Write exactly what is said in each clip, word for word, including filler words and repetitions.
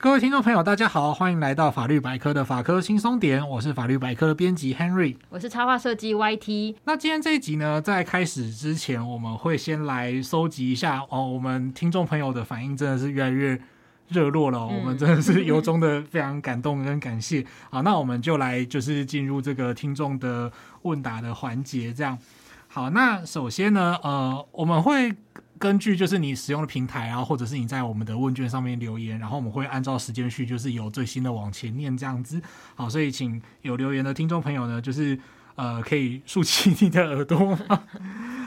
各位听众朋友大家好，欢迎来到法律百科的法科轻松点，我是法律百科的编辑 Henry， 我是插画设计 Y T。 那今天这一集呢，在开始之前我们会先来收集一下、哦、我们听众朋友的反应真的是越来越热络了、哦嗯、我们真的是由衷的非常感动跟感谢好，那我们就来就是进入这个听众的问答的环节这样。好，那首先呢呃，我们会根据就是你使用的平台啊，或者是你在我们的问卷上面留言，然后我们会按照时间序就是由最新的往前念这样子。好，所以请有留言的听众朋友呢就是呃可以竖起你的耳朵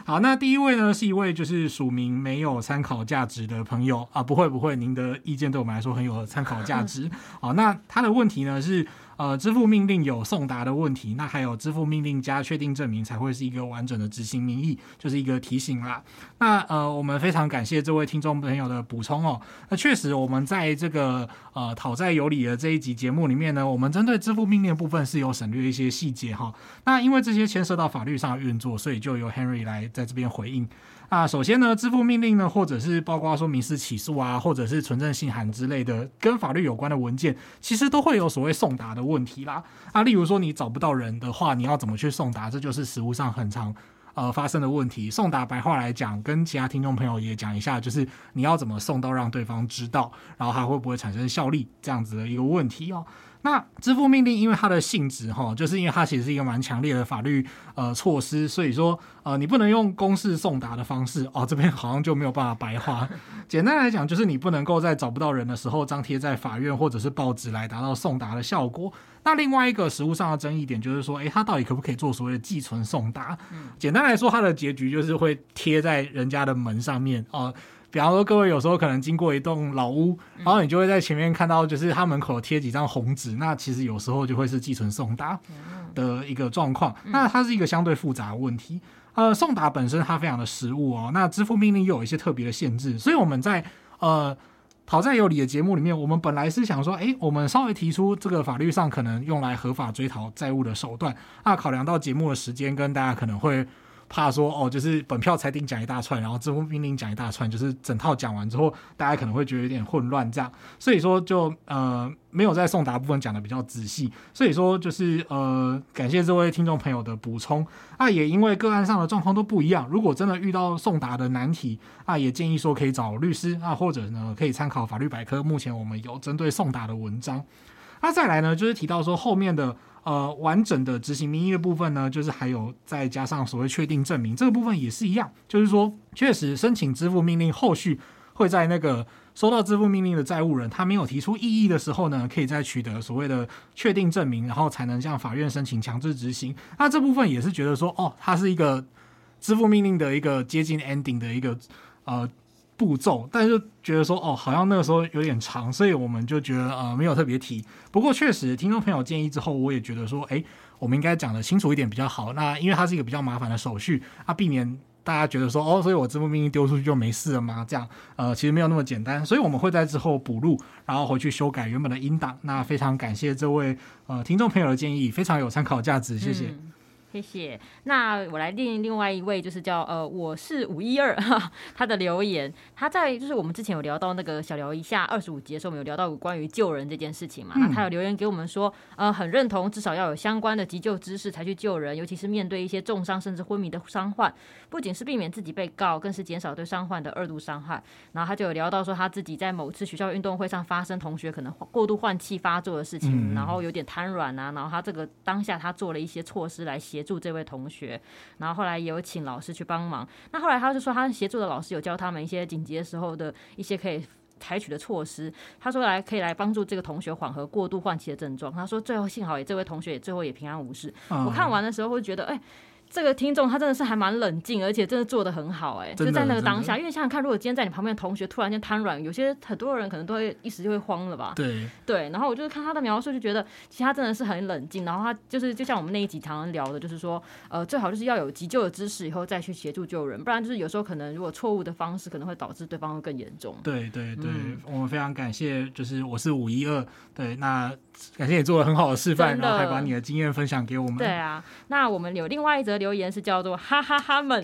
好，那第一位呢是一位就是署名没有参考价值的朋友啊，不会不会，您的意见对我们来说很有参考价值好，那他的问题呢是呃支付命令有送达的问题，那还有支付命令加确定证明才会是一个完整的执行名义，就是一个提醒啦。那呃我们非常感谢这位听众朋友的补充哦。那确实我们在这个呃讨债有理的这一集节目里面呢，我们针对支付命令的部分是有省略一些细节哈、哦。那因为这些牵涉到法律上的运作，所以就由 Henry 来在这边回应。啊、首先呢，支付命令呢，或者是包括说民事起诉啊，或者是存证信函之类的跟法律有关的文件，其实都会有所谓送达的问题啦。啊，例如说你找不到人的话，你要怎么去送达，这就是实务上很常呃发生的问题。送达白话来讲，跟其他听众朋友也讲一下，就是你要怎么送到让对方知道，然后它会不会产生效力这样子的一个问题哦。那支付命令因为它的性质就是因为它其实是一个蛮强烈的法律、呃、措施，所以说、呃、你不能用公示送达的方式哦，这边好像就没有办法白话简单来讲就是你不能够在找不到人的时候张贴在法院或者是报纸来达到送达的效果。那另外一个实务上的争议点就是说，诶，它到底可不可以做所谓的寄存送达、嗯、简单来说它的结局就是会贴在人家的门上面哦、呃比方说各位有时候可能经过一栋老屋，然后你就会在前面看到就是他门口贴几张红纸，那其实有时候就会是寄存送达的一个状况。那它是一个相对复杂的问题，呃，送达本身它非常的实务哦，那支付命令又有一些特别的限制，所以我们在呃讨债有理的节目里面，我们本来是想说，哎，我们稍微提出这个法律上可能用来合法追讨债务的手段，那考量到节目的时间跟大家可能会怕说哦，就是本票裁定讲一大串，然后支付命令讲一大串，就是整套讲完之后，大家可能会觉得有点混乱这样，所以说就呃没有在送达部分讲的比较仔细，所以说就是呃感谢这位听众朋友的补充啊，也因为个案上的状况都不一样，如果真的遇到送达的难题啊，也建议说可以找律师啊，或者呢可以参考法律百科，目前我们有针对送达的文章。那、啊、再来呢，就是提到说后面的。呃，完整的执行名义的部分呢，就是还有再加上所谓确定证明这个部分也是一样，就是说确实申请支付命令后续会在那个收到支付命令的债务人他没有提出异议的时候呢，可以再取得所谓的确定证明，然后才能向法院申请强制执行。那这部分也是觉得说哦，它是一个支付命令的一个接近 ending 的一个呃步骤，但是就觉得说哦，好像那个时候有点长，所以我们就觉得呃没有特别提。不过确实听众朋友建议之后，我也觉得说，哎，我们应该讲得清楚一点比较好。那因为它是一个比较麻烦的手续，啊，避免大家觉得说哦，所以我支付命令丢出去就没事了吗？这样呃，其实没有那么简单，所以我们会在之后补录，然后回去修改原本的音档。那非常感谢这位呃听众朋友的建议，非常有参考价值，谢谢。嗯谢谢。那我来念另外一位，就是叫呃，我是五一二他的留言。他在就是我们之前有聊到那个小聊一下二十五集的时候，我们有聊到关于救人这件事情嘛。那他有留言给我们说，呃，很认同，至少要有相关的急救知识才去救人，尤其是面对一些重伤甚至昏迷的伤患，不仅是避免自己被告，更是减少对伤患的二度伤害。然后他就有聊到说，他自己在某次学校运动会上发生同学可能过度换气发作的事情，然后有点瘫软啊，然后他这个当下他做了一些措施来协。协助这位同学，然后后来也有请老师去帮忙。那后来他就说，他协助的老师有教他们一些紧急的时候的一些可以采取的措施。他说来可以来帮助这个同学缓和过度换气的症状。他说最后幸好也这位同学也最后也平安无事。嗯、我看完的时候会觉得，哎、欸。这个听众他真的是还蛮冷静，而且真的做得很好、欸、就在那个当下，因为想想看，如果今天在你旁边的同学突然间瘫软，有些很多人可能都会一时就会慌了吧。对对，然后我就是看他的描述就觉得，其实他真的是很冷静，然后他就是就像我们那一集常常聊的，就是说，呃，最好就是要有急救的知识以后再去协助救人，不然就是有时候可能如果错误的方式，可能会导致对方会更严重。对对对，嗯、我们非常感谢，就是我是五一二，对，那感谢你做了很好的示范，然后还把你的经验分享给我们。对啊，那我们有另外一则。留言是叫做哈哈哈们、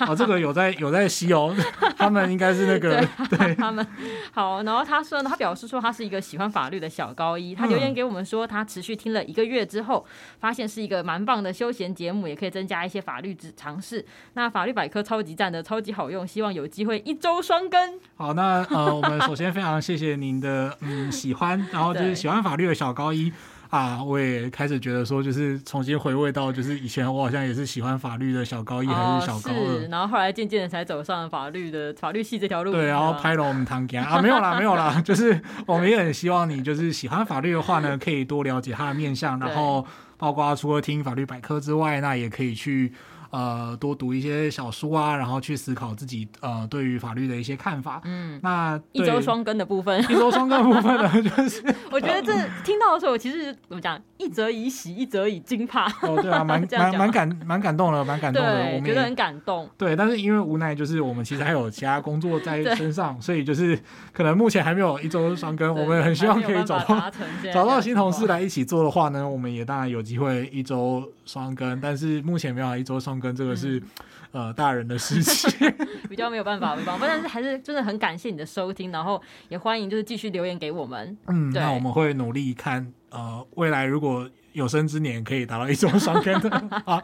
哦、这个有在有在吸哦他们应该是那个对, 对他们好。然后他说他表示说他是一个喜欢法律的小高一，他留言给我们说他持续听了一个月之后发现是一个蛮棒的休闲节目，也可以增加一些法律常识，那法律百科超级赞的，超级好用，希望有机会一周双更。好，那呃，我们首先非常谢谢您的、嗯、喜欢，然后就是喜欢法律的小高一啊，我也开始觉得说，就是重新回味到，就是以前我好像也是喜欢法律的小高一还是小高二，哦、是然后后来渐渐的才走上法律的法律系这条路。对，然后拍了我们堂家啊，没有啦，没有啦，就是我们也很希望你就是喜欢法律的话呢，可以多了解它的面向，然后包括除了听法律百科之外，那也可以去。呃，多读一些小书啊，然后去思考自己呃对于法律的一些看法。嗯，那一周双更的部分，一周双更部分呢，就是我觉得这听到的时候，我其实怎么讲，一则以喜，一则以惊怕。哦，对啊，蛮蛮蛮感蛮感动的，蛮感动的，我们觉得很感动。对，但是因为无奈就是我们其实还有其他工作在身上，所以就是可能目前还没有一周双更。我们很希望可以找到找到新同事来一起做的话呢，我们也当然有机会一周双更，但是目前没有一周双更。跟这个是、嗯、呃大人的事情比较没有办法，但是还是真的很感谢你的收听，然后也欢迎就是继续留言给我们。嗯，那我们会努力看呃未来如果有生之年可以达到一周双更的啊，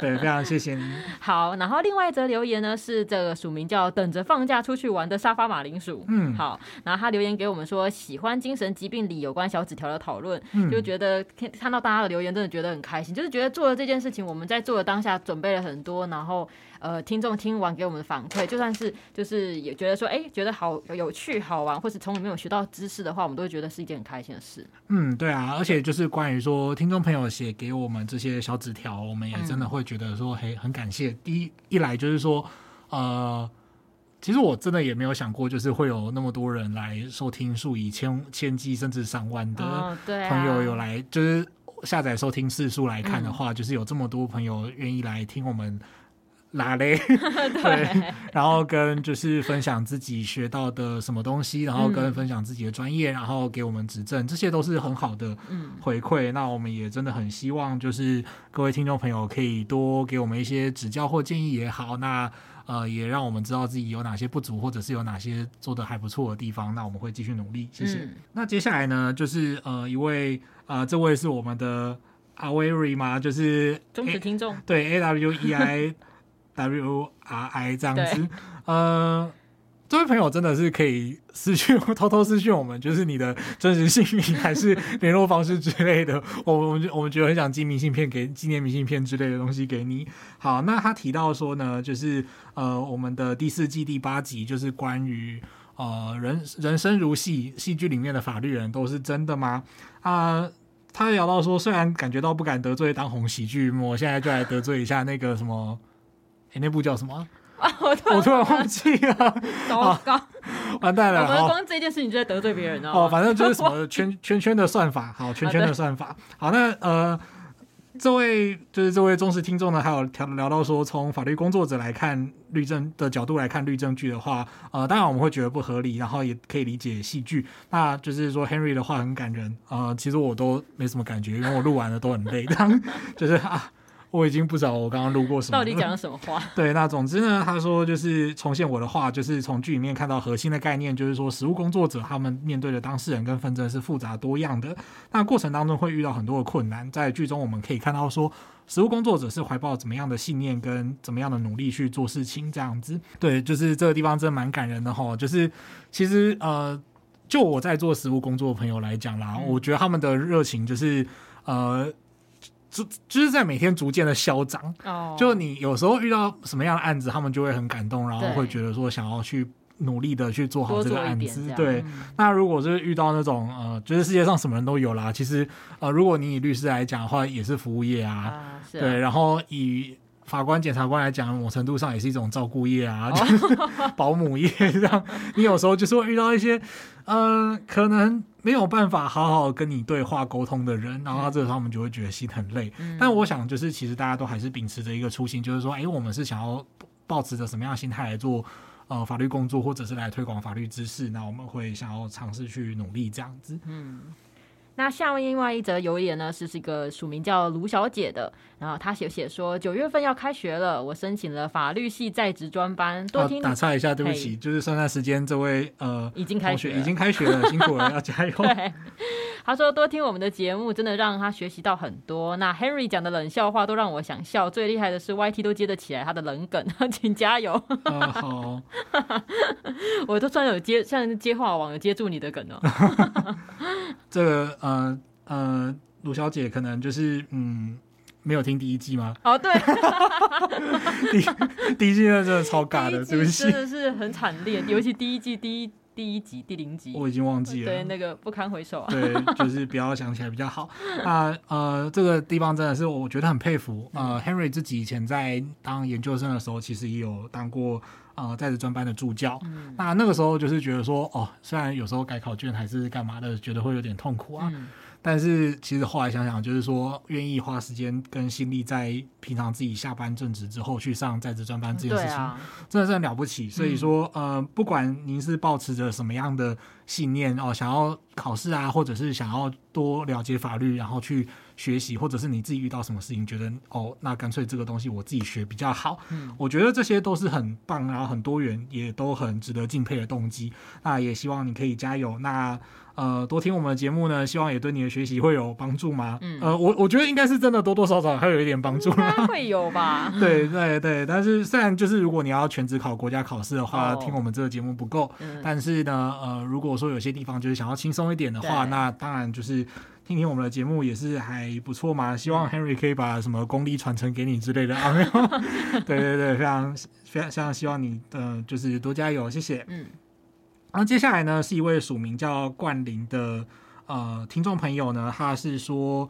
对，非常谢谢你。好，然后另外一则留言呢是这个署名叫等着放假出去玩的沙发马铃薯。嗯，好，然后他留言给我们说喜欢精神疾病里有关小纸条的讨论，嗯、就觉得看到大家的留言真的觉得很开心，就是觉得做了这件事情，我们在做的当下准备了很多，然后呃听众听完给我们的反馈，就算是就是也觉得说哎、欸、觉得好有趣好玩，或是从里面有学到知识的话，我们都会觉得是一件很开心的事。嗯，对啊，而且就是关于说听众朋友写给我们这些小纸条，我们也真的会觉得说嘿很感谢。第一一来就是说呃其实我真的也没有想过就是会有那么多人来收听，数以千千计甚至上万的朋友有来，就是下载收听次数来看的话，就是有这么多朋友愿意来听我们拉嘞对，然后跟就是分享自己学到的什么东西，然后跟分享自己的专业，然后给我们指正，这些都是很好的回馈。那我们也真的很希望就是各位听众朋友可以多给我们一些指教或建议也好，那呃也让我们知道自己有哪些不足，或者是有哪些做得还不错的地方，那我们会继续努力，谢谢。嗯、那接下来呢就是呃一位呃这位是我们的阿威瑞嘛，就是忠实听众，A, 对 A W E I W R I 这样子。呃这位朋友真的是可以私讯偷偷私讯我们，就是你的真实姓名还是联络方式之类的，我们我们觉得很想寄明信片给纪念明信片之类的东西给你。好，那他提到说呢就是呃我们的第四季第八集就是关于呃人人生如戏，戏剧里面的法律人都是真的吗啊、呃他聊到说虽然感觉到不敢得罪当红喜剧，我现在就来得罪一下那个什么欸、那部叫什么、啊、我, 突我突然忘记了糟糕、啊、完蛋了，我们光这件事情就在得罪别人、哦、反正就是什么 圈, 圈圈的算法好圈圈的算法、啊、好那呃这位就是这位忠实听众呢还有聊到说从法律工作者来看律政的角度来看律证剧的话呃当然我们会觉得不合理，然后也可以理解戏剧，那就是说 Henry 的话很感人呃其实我都没什么感觉，因为我录完了都很累就是啊我已经不知道我刚刚录过什么，到底讲了什么话对，那总之呢他说就是重现我的话，就是从剧里面看到核心的概念，就是说实务工作者他们面对的当事人跟纷争是复杂多样的，那过程当中会遇到很多的困难，在剧中我们可以看到说实务工作者是怀抱怎么样的信念跟怎么样的努力去做事情这样子。对，就是这个地方真的蛮感人的齁，就是其实呃就我在做实务工作的朋友来讲啦、嗯、我觉得他们的热情就是呃就是在每天逐渐的消长、oh. 就你有时候遇到什么样的案子他们就会很感动，然后会觉得说想要去努力的去做好这个案子。对，那如果是遇到那种呃，就是世界上什么人都有啦，其实呃，如果你以律师来讲的话也是服务业 啊, 啊, 啊对，然后以法官检察官来讲某程度上也是一种照顾业啊、oh. 就是保姆业这样你有时候就是会遇到一些呃，可能没有办法好好跟你对话沟通的人，然后这时候他们就会觉得心很累、嗯、但我想就是其实大家都还是秉持着一个初心，就是说哎，我们是想要抱持着什么样的心态来做呃法律工作，或者是来推广法律知识，那我们会想要尝试去努力这样子。嗯，那下面另外一则留言呢，是一个署名叫卢小姐的，然后她写写说九月份要开学了，我申请了法律系在职专班。多听、啊、打岔一下，对不起，就是算算时间，这位呃已经开学已经开学了，辛苦了，要加油。对，他说多听我们的节目真的让他学习到很多，那 Henry 讲的冷笑话都让我想笑，最厉害的是 Y T 都接得起来他的冷梗，请加油、呃、好我都算有接像接话网有接住你的梗哦这个呃呃卢小姐可能就是嗯没有听第一季吗？哦，对第, 第一季真的超尬的，对不起，真的是很惨烈，尤其第一季第一第一集第零集我已经忘记了，对，那个不堪回首啊，对，就是不要想起来比较好那呃这个地方真的是我觉得很佩服、嗯、呃 Henry 自己以前在当研究生的时候其实也有当过呃在职专班的助教、嗯、那那个时候就是觉得说哦，虽然有时候改考卷还是干嘛的觉得会有点痛苦啊、嗯，但是其实后来想想就是说愿意花时间跟心力在平常自己下班正职之后去上在职专班这件事情、啊、真的是很了不起、嗯、所以说呃，不管您是抱持着什么样的信念、哦、想要考试啊或者是想要多了解法律然后去学习，或者是你自己遇到什么事情觉得哦，那干脆这个东西我自己学比较好、嗯、我觉得这些都是很棒然后很多元也都很值得敬佩的动机，那也希望你可以加油，那呃，多听我们的节目呢，希望也对你的学习会有帮助吗？嗯，呃，我我觉得应该是真的多多少少还有一点帮助，应该会有吧。对对对，但是虽然就是如果你要全职考国家考试的话，哦、听我们这个节目不够、嗯，但是呢，呃，如果说有些地方就是想要轻松一点的话，那当然就是。听听我们的节目也是还不错嘛，希望 Henry 可以把什么功力传承给你之类的对对对，非常非常希望你、呃、就是多加油，谢谢。嗯，然后接下来呢是一位署名叫冠霖的、呃、听众朋友呢，他是说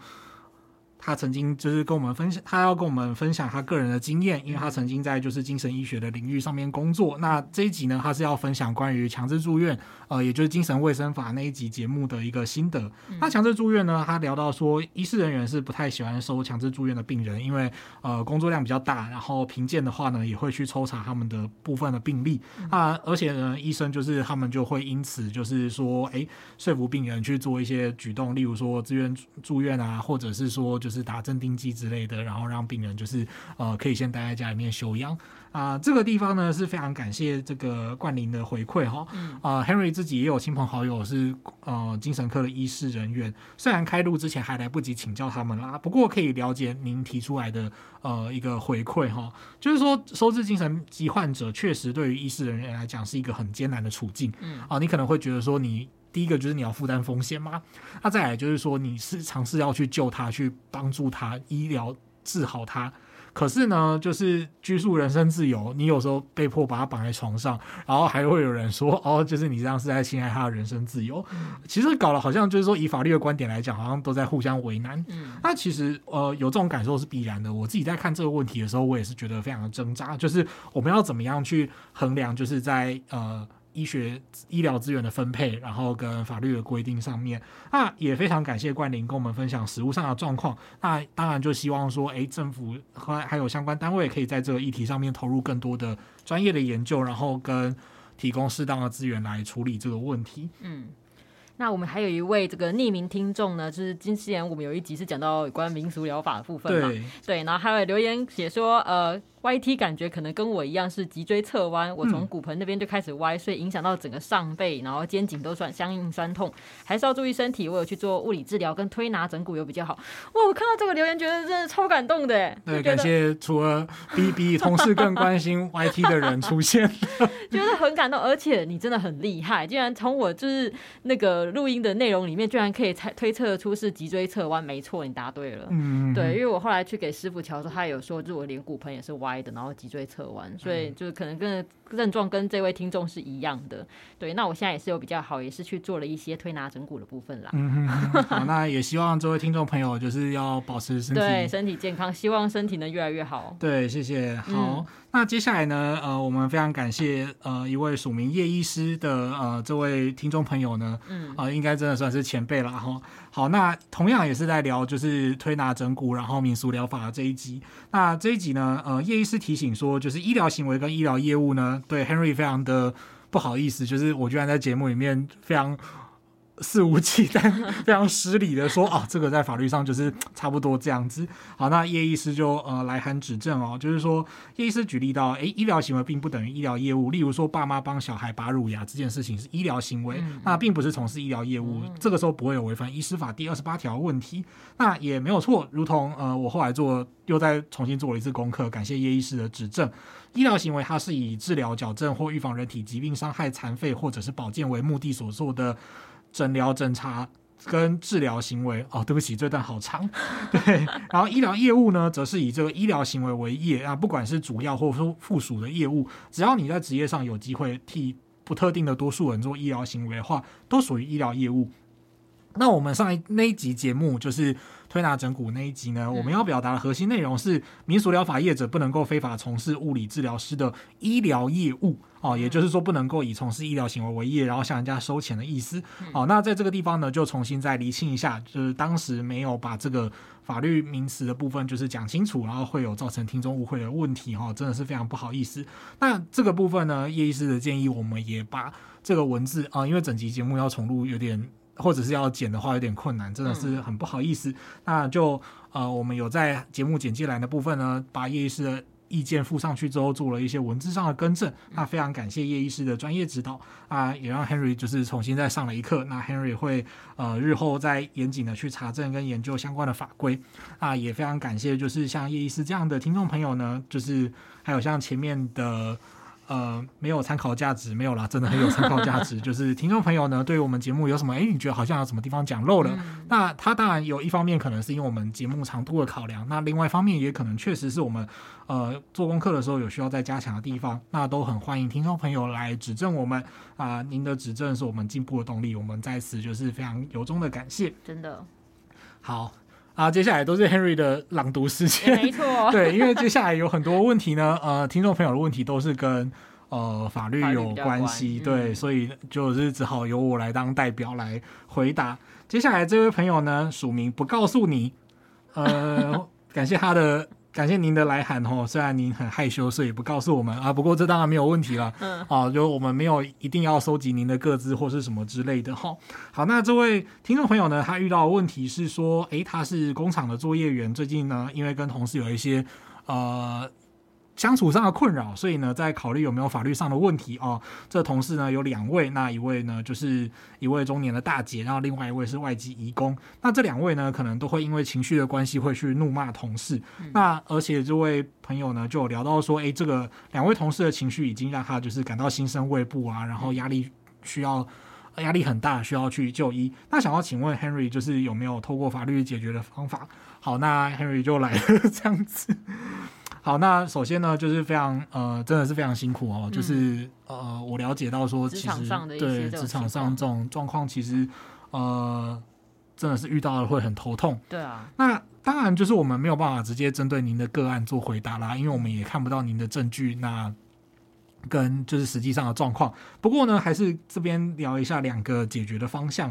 他曾经就是跟我们分享，他要跟我们分享他个人的经验，因为他曾经在就是精神医学的领域上面工作。那这一集呢，他是要分享关于强制住院，呃，也就是精神卫生法那一集节目的一个心得。嗯、那强制住院呢，他聊到说，医事人员是不太喜欢收强制住院的病人，因为呃工作量比较大，然后评鉴的话呢，也会去抽查他们的部分的病例。那、嗯啊、而且呢，医生就是他们就会因此就是说，哎，说服病人去做一些举动，例如说自愿住院啊，或者是说就是。是打镇定剂之类的，然后让病人就是呃可以先待在家里面休养啊、呃。这个地方呢是非常感谢这个冠霖的回馈哈、哦。啊、嗯呃、，Henry 自己也有亲朋好友是呃精神科的医师人员，虽然开录之前还来不及请教他们啦，不过可以了解您提出来的呃一个回馈哈、哦，就是说收治精神疾患者确实对于医师人员来讲是一个很艰难的处境。嗯啊、呃，你可能会觉得说你。第一个就是你要负担风险嘛，那、啊、再来就是说你是尝试要去救他，去帮助他，医疗治好他。可是呢，就是拘束人身自由，你有时候被迫把他绑在床上，然后还会有人说，哦，就是你这样是在侵害他的人身自由。其实搞得好像就是说，以法律的观点来讲，好像都在互相为难。嗯，那其实呃，有这种感受是必然的。我自己在看这个问题的时候，我也是觉得非常的挣扎，就是我们要怎么样去衡量，就是在呃。医学医疗资源的分配，然后跟法律的规定上面，那也非常感谢冠霖跟我们分享实务上的状况。那当然就希望说，哎，政府和还有相关单位可以在这个议题上面投入更多的专业的研究，然后跟提供适当的资源来处理这个问题。嗯。那我们还有一位这个匿名听众呢，就是之前我们有一集是讲到有关民俗疗法的部分嘛，对，对，然后还有留言写说，呃 ，Y T 感觉可能跟我一样是脊椎侧弯，我从骨盆那边就开始歪，所以影响到整个上背，然后肩颈都算相应酸痛，还是要注意身体。我有去做物理治疗跟推拿整骨有比较好。哇，我看到这个留言觉得真的超感动的耶，对，感谢除了 B B 同事更关心 Y T 的人出现，觉得很感动，而且你真的很厉害，竟然从我就是那个。录音的内容里面居然可以推测出是脊椎侧弯，没错，你答对了。嗯，对，因为我后来去给师傅瞧的时候，他有说，就是我连骨盆也是歪的，然后脊椎侧弯，所以就是可能跟症状跟这位听众是一样的。对，那我现在也是有比较好，也是去做了一些推拿整骨的部分啦。嗯，好，那也希望这位听众朋友就是要保持身体对身体健康，希望身体能越来越好。对，谢谢。好，嗯、那接下来呢，呃，我们非常感谢呃一位署名叶医师的呃这位听众朋友呢，嗯。呃、应该真的算是前辈了哈。好，那同样也是在聊就是推拿整骨然后民俗疗法这一集。那这一集呢，呃，叶医师提醒说，就是医疗行为跟医疗业务呢，对 Henry 非常的不好意思，就是我居然在节目里面非常肆无忌惮非常失礼的说啊，这个在法律上就是差不多这样子。好，那叶医师就呃来函指正哦，就是说叶医师举例到，诶，医疗行为并不等于医疗业务，例如说爸妈帮小孩拔乳牙这件事情是医疗行为、嗯、那并不是从事医疗业务、嗯、这个时候不会有违反医师法第二十八条问题。那也没有错，如同呃我后来做又再重新做了一次功课，感谢叶医师的指正，医疗行为它是以治疗矫正或预防人体疾病伤害残废或者是保健为目的所做的诊疗、诊查跟治疗行为。哦，对不起，这段好长。对，然后医疗业务呢，则是以这个医疗行为为业啊，不管是主要或附属的业务，只要你在职业上有机会替不特定的多数人做医疗行为的话，都属于医疗业务。那我们上一那一集节目就是推拿整骨那一集呢，我们要表达的核心内容是民俗疗法业者不能够非法从事物理治疗师的医疗业务哦，也就是说不能够以从事医疗行为为业然后向人家收钱的意思哦。那在这个地方呢就重新再厘清一下，就是当时没有把这个法律名词的部分就是讲清楚，然后会有造成听众误会的问题哦，真的是非常不好意思。那这个部分呢，叶医师的建议我们也把这个文字啊、呃，因为整集节目要重录有点或者是要剪的话有点困难，真的是很不好意思、嗯、那就呃，我们有在节目简介栏的部分呢把叶医师的意见附上去之后做了一些文字上的更正，那非常感谢叶医师的专业指导啊，也让 Henry 就是重新再上了一课。那 Henry 会呃日后再严谨的去查证跟研究相关的法规啊，也非常感谢就是像叶医师这样的听众朋友呢，就是还有像前面的呃，没有参考价值，没有啦，真的很有参考价值。就是听众朋友呢，对于我们节目有什么，哎，你觉得好像有什么地方讲漏了、嗯？那他当然有一方面可能是因为我们节目长度的考量，那另外一方面也可能确实是我们呃做功课的时候有需要再加强的地方。那都很欢迎听众朋友来指正我们啊、呃，您的指正是我们进步的动力，我们在此就是非常由衷的感谢。真的好。啊，接下来都是 Henry 的朗读时间，没错。对，因为接下来有很多问题呢，呃，听众朋友的问题都是跟呃法律有关系，对、嗯，所以就是只好由我来当代表来回答。接下来这位朋友呢，署名不告诉你，呃，感谢他的，感谢您的来函哦。虽然您很害羞，所以不告诉我们啊，不过这当然没有问题了，嗯，啊，就我们没有一定要收集您的个资或是什么之类的哈。好，那这位听众朋友呢，他遇到的问题是说，诶，他是工厂的作业员，最近呢，因为跟同事有一些呃相处上的困扰，所以呢，在考虑有没有法律上的问题哦。这同事呢有两位，那一位呢就是一位中年的大姐，然后另外一位是外籍移工。那这两位呢，可能都会因为情绪的关系，会去怒骂同事。嗯、那而且这位朋友呢，就有聊到说，哎，这个两位同事的情绪已经让他就是感到心生畏怖啊，然后压力需要。压力很大，需要去就医。那想要请问 Henry， 就是有没有透过法律解决的方法？好，那 Henry 就来了这样子。好，那首先呢，就是非常呃，真的是非常辛苦哦。嗯、就是呃，我了解到说，其实职场上的一些对职场上这种状况，其实呃，真的是遇到了会很头痛。对啊。那当然，就是我们没有办法直接针对您的个案做回答啦，因为我们也看不到您的证据。那跟就是实际上的状况，不过呢还是这边聊一下两个解决的方向。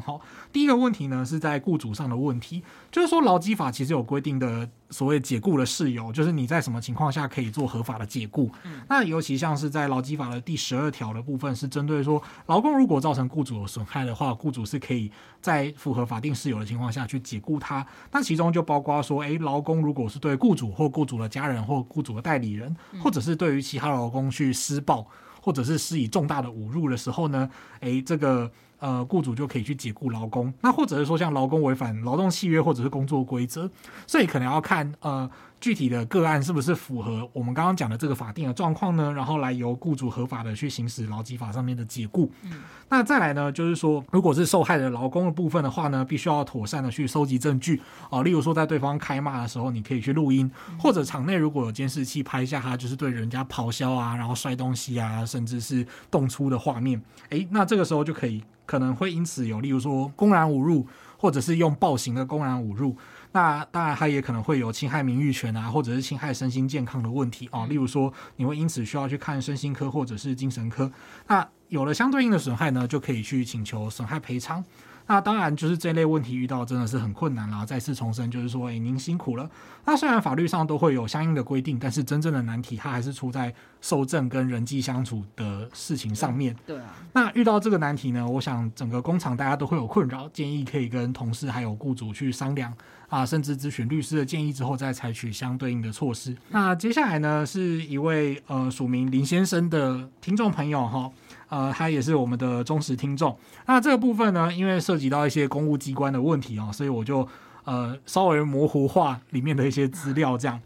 第一个问题呢是在雇主上的问题，就是说劳基法其实有规定的所谓解雇的事由，就是你在什么情况下可以做合法的解雇、嗯、那尤其像是在劳基法的第十二条的部分，是针对说劳工如果造成雇主有损害的话，雇主是可以在符合法定事由的情况下去解雇他。那其中就包括说，诶，劳工如果是对雇主或雇主的家人或雇主的代理人，或者是对于其他劳工去施暴或者是施以重大的侮辱的时候呢，诶，这个呃，雇主就可以去解雇劳工。那或者是说像劳工违反劳动契约或者是工作规则，所以可能要看呃具体的个案是不是符合我们刚刚讲的这个法定的状况呢，然后来由雇主合法的去行使劳基法上面的解雇、嗯、那再来呢就是说，如果是受害的劳工的部分的话呢，必须要妥善的去收集证据、呃、例如说在对方开骂的时候你可以去录音、嗯、或者场内如果有监视器拍下他就是对人家咆哮啊，然后摔东西啊，甚至是动粗的画面，诶，那这个时候就可以可能会因此有例如说公然侮辱或者是用暴行的公然侮辱，那当然它也可能会有侵害名誉权啊，或者是侵害身心健康的问题哦。例如说你会因此需要去看身心科或者是精神科，那有了相对应的损害呢就可以去请求损害赔偿。那当然就是这类问题遇到真的是很困难啦，再次重申就是说、欸、您辛苦了。那虽然法律上都会有相应的规定，但是真正的难题它还是出在受证跟人际相处的事情上面。对啊，那遇到这个难题呢，我想整个工厂大家都会有困扰，建议可以跟同事还有雇主去商量啊，甚至咨询律师的建议之后再采取相对应的措施。那接下来呢是一位呃署名林先生的听众朋友齁，呃，他也是我们的忠实听众。那这个部分呢，因为涉及到一些公务机关的问题哦，所以我就呃稍微模糊化里面的一些资料这样。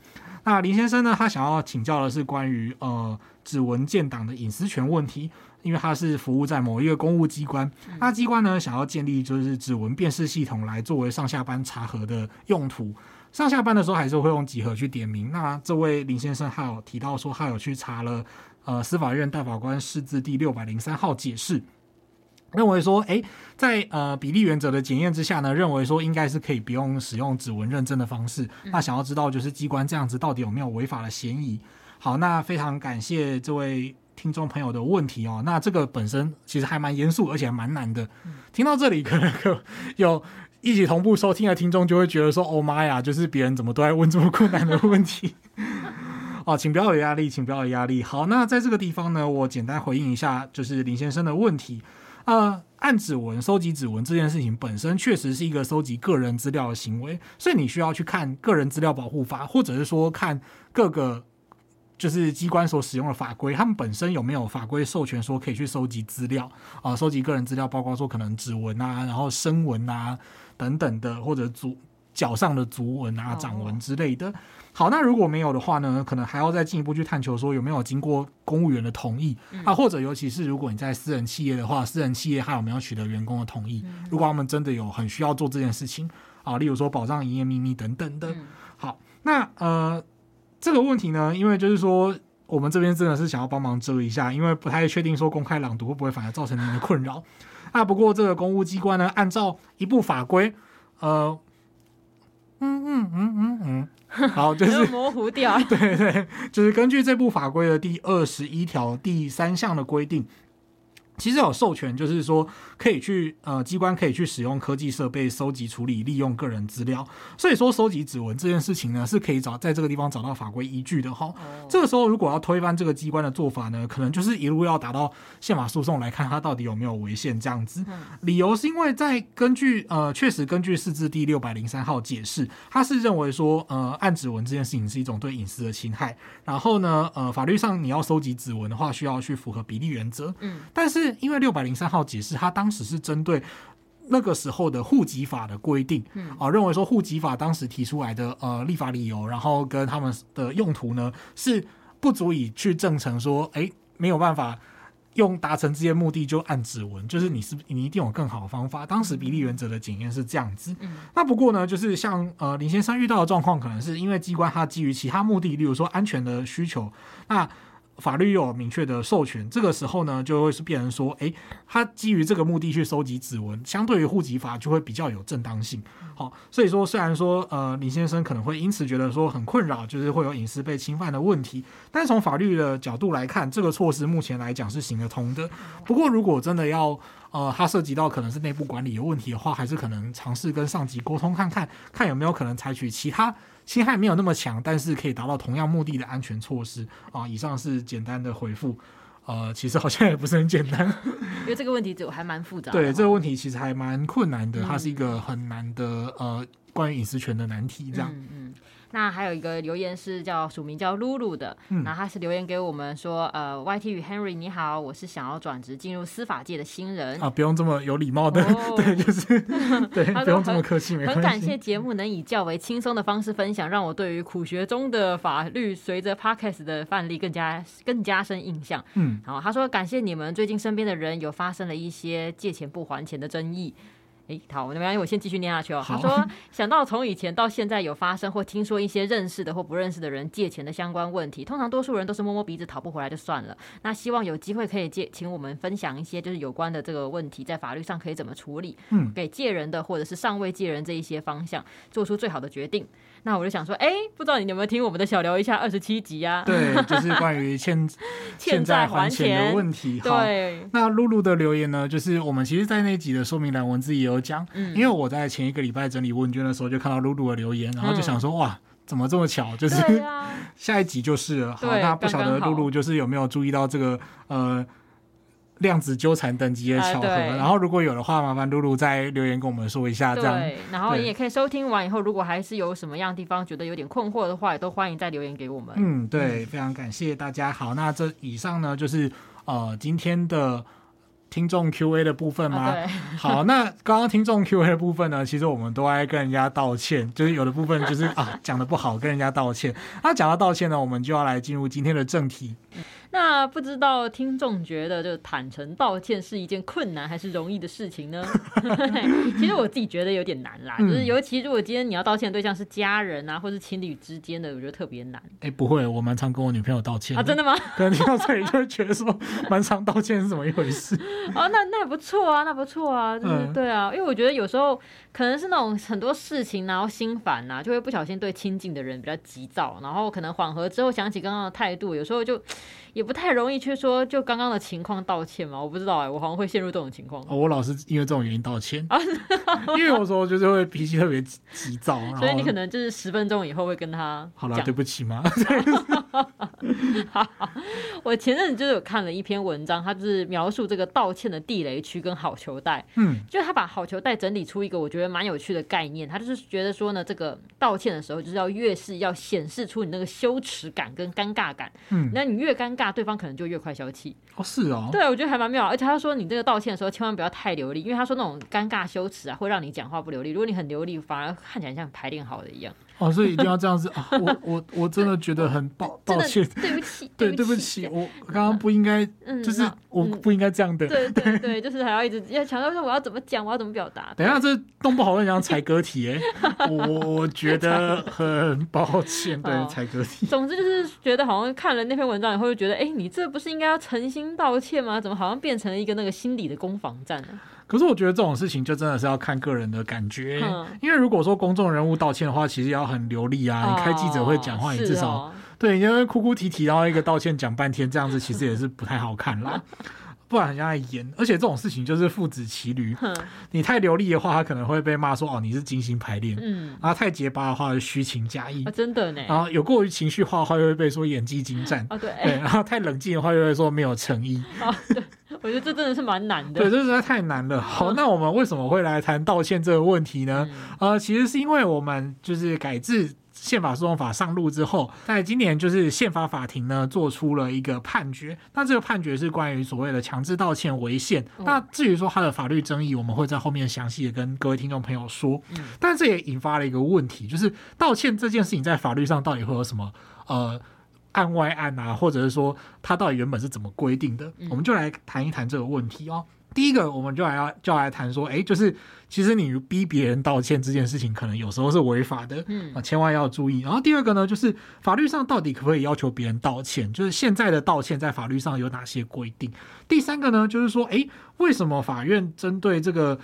那林先生呢，他想要请教的是关于呃指纹建档的隐私权问题，因为他是服务在某一个公务机关，那机关呢想要建立就是指纹辨识系统来作为上下班查核的用途。上下班的时候还是会用集合去点名。那这位林先生他有提到说，他有去查了。呃，司法院大法官释字第六百零三号解释，认为说诶在呃比例原则的检验之下呢，认为说应该是可以不用使用指纹认证的方式。那想要知道就是机关这样子到底有没有违法的嫌疑。好，那非常感谢这位听众朋友的问题哦。那这个本身其实还蛮严肃而且还蛮难的，听到这里可能有一起同步收听的听众就会觉得说哦妈呀，就是别人怎么都在问这么困难的问题哦，请不要有压力，请不要有压力。好，那在这个地方呢，我简单回应一下，就是林先生的问题。呃，按指纹、收集指纹这件事情本身确实是一个收集个人资料的行为，所以你需要去看个人资料保护法，或者是说看各个就是机关所使用的法规，他们本身有没有法规授权说可以去收集资料啊、呃，收集个人资料，包括说可能指纹啊，然后声纹啊等等的，或者足脚上的足纹啊、掌纹之类的。好，那如果没有的话呢，可能还要再进一步去探求说有没有经过公务员的同意、嗯、啊，或者尤其是如果你在私人企业的话，私人企业还有没有取得员工的同意、嗯、如果他们真的有很需要做这件事情啊，例如说保障营业秘密等等的、嗯、好，那呃这个问题呢，因为就是说我们这边真的是想要帮忙遮一下，因为不太确定说公开朗读会不会反而造成您的困扰啊，不过这个公务机关呢，按照一部法规呃嗯嗯嗯嗯嗯好，就是模糊掉。对对，就是根据这部法规的第二十一条第三项的规定，其实有授权，就是说可以去呃，机关可以去使用科技设备收集、处理、利用个人资料。所以说，收集指纹这件事情呢，是可以找在这个地方找到法规依据的哈。这个时候，如果要推翻这个机关的做法呢，可能就是一路要打到宪法诉讼来看它到底有没有违宪这样子。理由是因为在根据呃，确实根据释字第六百零三号解释，它是认为说呃，按指纹这件事情是一种对隐私的侵害。然后呢，呃，法律上你要收集指纹的话，需要去符合比例原则。嗯，但是。因为六百零三号解释它当时是针对那个时候的户籍法的规定、啊、认为说户籍法当时提出来的、呃、立法理由，然后跟他们的用途呢是不足以去证成说哎，没有办法用达成这些目的就按指纹，就是 你, 是你一定有更好的方法，当时比例原则的检验是这样子。那不过呢，就是像、呃、林先生遇到的状况，可能是因为机关它基于其他目的，例如说安全的需求，那法律有明确的授权，这个时候呢就会是变成说诶他基于这个目的去收集指纹，相对于户籍法就会比较有正当性。好，所以说虽然说呃林先生可能会因此觉得说很困扰，就是会有隐私被侵犯的问题，但从法律的角度来看，这个措施目前来讲是行得通的。不过如果真的要呃，它涉及到可能是内部管理有问题的话，还是可能尝试跟上级沟通看看，看有没有可能采取其他侵害没有那么强，但是可以达到同样目的的安全措施啊、呃。以上是简单的回复，呃，其实好像也不是很简单，因为这个问题还蛮复杂的。对，这个问题其实还蛮困难的，它是一个很难的呃，关于隐私权的难题。这样，嗯嗯。那还有一个留言是叫署名叫露露的，嗯、然后他是留言给我们说，呃 ，Y T 与 Henry 你好，我是想要转职进入司法界的新人啊，不用这么有礼貌的，哦、对，就是对，不用这么客气，没关系。很感谢节目能以较为轻松的方式分享，让我对于苦学中的法律随着 Podcast 的范例更加更加深印象。嗯，然后他说感谢你们，最近身边的人有发生了一些借钱不还钱的争议。哎，好，我没关系，我先继续念下去哦。他说，想到从以前到现在有发生或听说一些认识的或不认识的人借钱的相关问题，通常多数人都是摸摸鼻子讨不回来就算了。那希望有机会可以借，请我们分享一些就是有关的这个问题，在法律上可以怎么处理，嗯，给借人的或者是尚未借人这一些方向做出最好的决定。那我就想说，哎，不知道你有没有听我们的小聊一下二十七集啊？对，就是关于欠欠债还钱的问题。对，那露露的留言呢，就是我们其实在那集的说明栏文字也有讲、嗯、因为我在前一个礼拜整理问卷的时候就看到露露的留言，然后就想说、嗯、哇怎么这么巧，就是、啊、下一集就是了。好，那不晓得露露就是有没有注意到这个呃量子纠缠等级的巧合、呃、然后如果有的话麻烦露露再留言跟我们说一下这样。对，然后你也可以收听完以后如果还是有什么样的地方觉得有点困惑的话也都欢迎再留言给我们。嗯，对，非常感谢大家。好，那这以上呢就是呃今天的听众 Q A 的部分吗、啊、好，那刚刚听众 Q A 的部分呢其实我们都爱跟人家道歉，就是有的部分就是啊讲的不好跟人家道歉。那讲到道歉呢我们就要来进入今天的正题。那不知道听众觉得就坦诚道歉是一件困难还是容易的事情呢？其实我自己觉得有点难啦、嗯、就是尤其如果今天你要道歉的对象是家人啊或是情侣之间的我觉得特别难。哎、欸，不会，我蛮常跟我女朋友道歉啊。真的吗？可能听到这里就会觉得说蛮常道歉是怎么一回事哦，那那也不错啊，那不错啊、就是嗯、对啊，因为我觉得有时候可能是那种很多事情然后心烦啊就会不小心对亲近的人比较急躁，然后可能缓和之后想起刚刚的态度有时候就也不太容易去说就刚刚的情况道歉嘛，我不知道哎、欸，我好像会陷入这种情况、哦、我老是因为这种原因道歉、啊、因为我说就是会脾气特别急躁所以你可能就是十分钟以后会跟他好啦对不起嘛好好，我前阵就有看了一篇文章，他就是描述这个道歉的地雷区跟好球带、嗯、就是他把好球带整理出一个我觉得蛮有趣的概念，他就是觉得说呢这个道歉的时候就是要越是要显示出你那个羞耻感跟尴尬感、嗯、那你越尴尬对方可能就越快消气。哦，是哦，对，我觉得还蛮妙。而且他说你这个道歉的时候千万不要太流利，因为他说那种尴尬羞耻啊会让你讲话不流利，如果你很流利反而看起来像排练好的一样。哦，所以一定要这样子、啊、我我我真的觉得很抱抱歉，对不起，对对不起，我刚刚不应该、嗯，就是我不应该这样的。嗯、对对对，就是还要一直要强调说我要怎么讲，我要怎么表达。等一下，这弄不好会像踩歌体哎、欸，我觉得很抱歉，对踩歌体。总之就是觉得好像看了那篇文章以后，就觉得哎、欸，你这不是应该要诚心道歉吗？怎么好像变成了一个那个心理的攻防战呢、啊？可是我觉得这种事情就真的是要看个人的感觉、嗯、因为如果说公众人物道歉的话其实要很流利啊、哦、你开记者会讲话你至少、哦、对你就哭哭啼啼然后一个道歉讲半天这样子其实也是不太好看啦不然很像在演，而且这种事情就是父子骑驴、嗯、你太流利的话他可能会被骂说哦你是精心排练、嗯、然后太结巴的话是虚情假意、啊、真的呢，然后有过于情绪化的话又会被说演技精湛、哦、对, 对，然后太冷静的话又会说没有诚意、哦、对我觉得这真的是蛮难的，对，这实在太难了。好，那我们为什么会来谈道歉这个问题呢、嗯、呃，其实是因为我们就是改制宪法诉讼法上路之后，在今年就是宪法法庭呢做出了一个判决，那这个判决是关于所谓的强制道歉违宪、嗯、那至于说它的法律争议我们会在后面详细的跟各位听众朋友说、嗯、但这也引发了一个问题，就是道歉这件事情在法律上到底会有什么呃案外案啊，或者是说它到底原本是怎么规定的、嗯、我们就来谈一谈这个问题哦。第一个我们就来就来谈说哎，就是其实你逼别人道歉这件事情可能有时候是违法的、嗯啊、千万要注意。然后第二个呢就是法律上到底可不可以要求别人道歉，就是现在的道歉在法律上有哪些规定。第三个呢就是说哎，为什么法院针对这个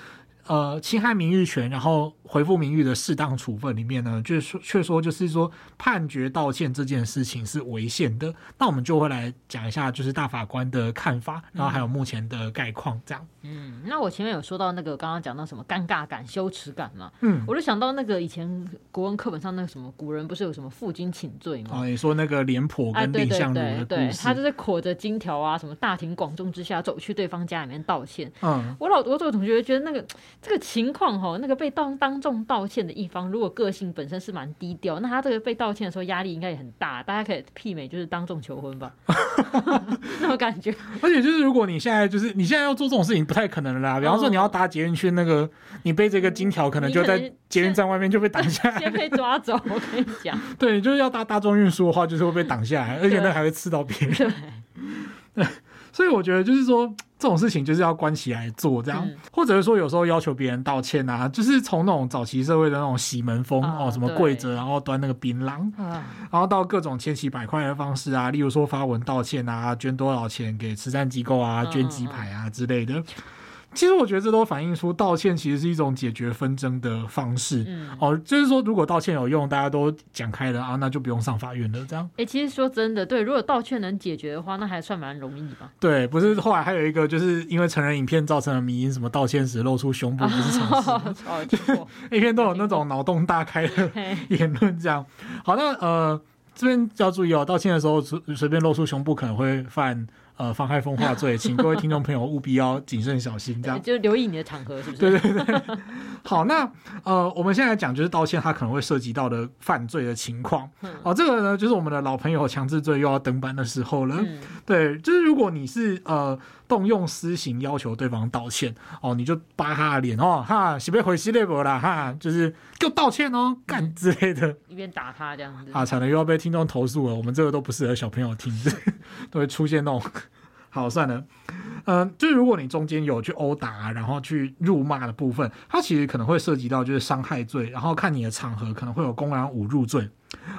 呃，侵害名誉权然后回复名誉的适当处分里面呢却说却说就是说判决道歉这件事情是违宪的，那我们就会来讲一下就是大法官的看法，然后还有目前的概况这样。嗯，那我前面有说到那个刚刚讲到什么尴尬感羞耻感嘛，嗯，我就想到那个以前国文课本上那个什么古人不是有什么负荆请罪吗、哦、你说那个廉颇跟蔺相如的故事、啊、对, 对, 对, 对, 对他就是裹着金条啊什么大庭广众之下走去对方家里面道歉。嗯，我老我这个同学觉得那个这个情况齁，那个被当当众道歉的一方如果个性本身是蛮低调，那他这个被道歉的时候压力应该也很大，大家可以媲美就是当众求婚吧那种感觉。而且就是如果你现在就是你现在要做这种事情不太可能了啦，比方说你要搭捷运去那个你背着一个金条可能就在捷运站外面就被挡下来，先被抓走我跟你讲对，就是要搭大众运输的话就是会被挡下来，而且那还会刺到别人对所以我觉得就是说这种事情就是要关起来做这样、嗯、或者是说有时候要求别人道歉啊，就是从那种早期社会的那种洗门风、啊、哦，什么跪着然后端那个槟榔、啊、然后到各种千奇百怪的方式啊，例如说发文道歉啊，捐多少钱给慈善机构啊，捐鸡排啊之类的、啊、其实我觉得这都反映出道歉其实是一种解决纷争的方式、嗯哦、就是说如果道歉有用，大家都讲开了啊，那就不用上法院了这样、欸、其实说真的，对，如果道歉能解决的话，那还算蛮容易吧。对，不是后来还有一个就是因为成人影片造成了迷因，什么道歉时露出胸部不是常识、啊哦、一边都有那种脑洞大开的言论这样。好，那呃这边要注意哦，道歉的时候随便露出胸部可能会犯呃，妨害风化罪，请各位听众朋友务必要谨慎小心，这样就留意你的场合，是不是？对对对。好，那呃，我们现在讲就是道歉，它可能会涉及到的犯罪的情况。哦、呃，这个呢，就是我们的老朋友强制罪又要登班的时候了。嗯、对，就是如果你是呃动用私刑要求对方道歉，哦、呃，你就扒他的脸哦，哈，是被回吸那波啦，哈，就是给我道歉哦，干之类的，一边打他这样子。啊，惨了，又要被听众投诉了，我们这个都不适合小朋友听，都会出现那种。好，算了，呃，就是如果你中间有去殴打、啊，然后去辱骂的部分，它其实可能会涉及到就是伤害罪，然后看你的场合可能会有公然侮辱罪，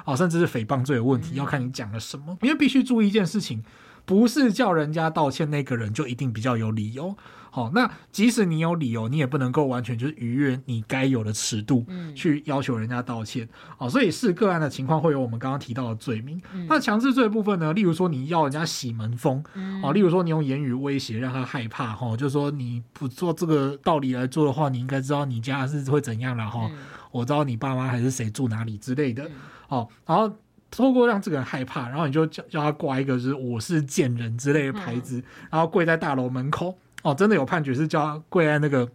哦，甚至是诽谤罪的问题，要看你讲了什么。因为必须注意一件事情，不是叫人家道歉那个人就一定比较有理由。好、哦，那即使你有理由，你也不能够完全就是逾越你该有的尺度去要求人家道歉。哦，所以是个案的情况会有我们刚刚提到的罪名。嗯、那强制罪的部分呢，例如说你要人家洗门风，哦，例如说你用言语威胁让他害怕，哈、哦，就是说你不做这个道理来做的话，你应该知道你家是会怎样啦，哈、哦嗯，我知道你爸妈还是谁住哪里之类的。嗯、哦，然后。透过让这个人害怕，然后你就叫他挂一个就是我是贱人之类的牌子、嗯、然后跪在大楼门口，哦，真的有判决是叫他跪在那个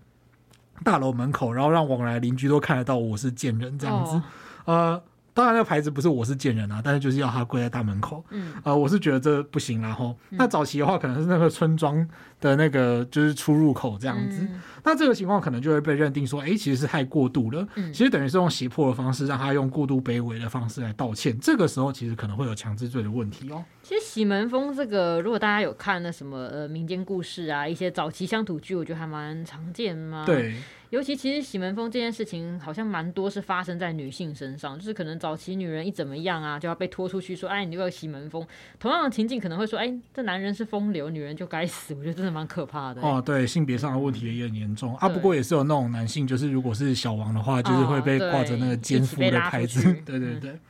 大楼门口，然后让往来邻居都看得到我是贱人这样子、哦、呃，当然那个牌子不是我是贱人啊，但是就是要他跪在大门口、嗯呃、我是觉得这不行啦吼、嗯、那早期的话可能是那个村庄的那个就是出入口这样子、嗯、那这个情况可能就会被认定说哎、欸，其实是太过度了、嗯、其实等于是用胁迫的方式让他用过度卑微的方式来道歉，这个时候其实可能会有强制罪的问题哦。其实洗门风这个如果大家有看那什么、呃、民间故事啊，一些早期乡土剧，我觉得还蛮常见嘛。对，尤其其实洗门风这件事情好像蛮多是发生在女性身上，就是可能早期女人一怎么样啊就要被拖出去说哎你这个洗门风，同样的情景可能会说哎这男人是风流，女人就该死，我觉得真的蛮可怕的、欸、哦，对，性别上的问题也很严重啊。不过也是有那种男性就是如果是小王的话就是会被挂着那个奸夫的牌子、哦、对, 对对对、嗯，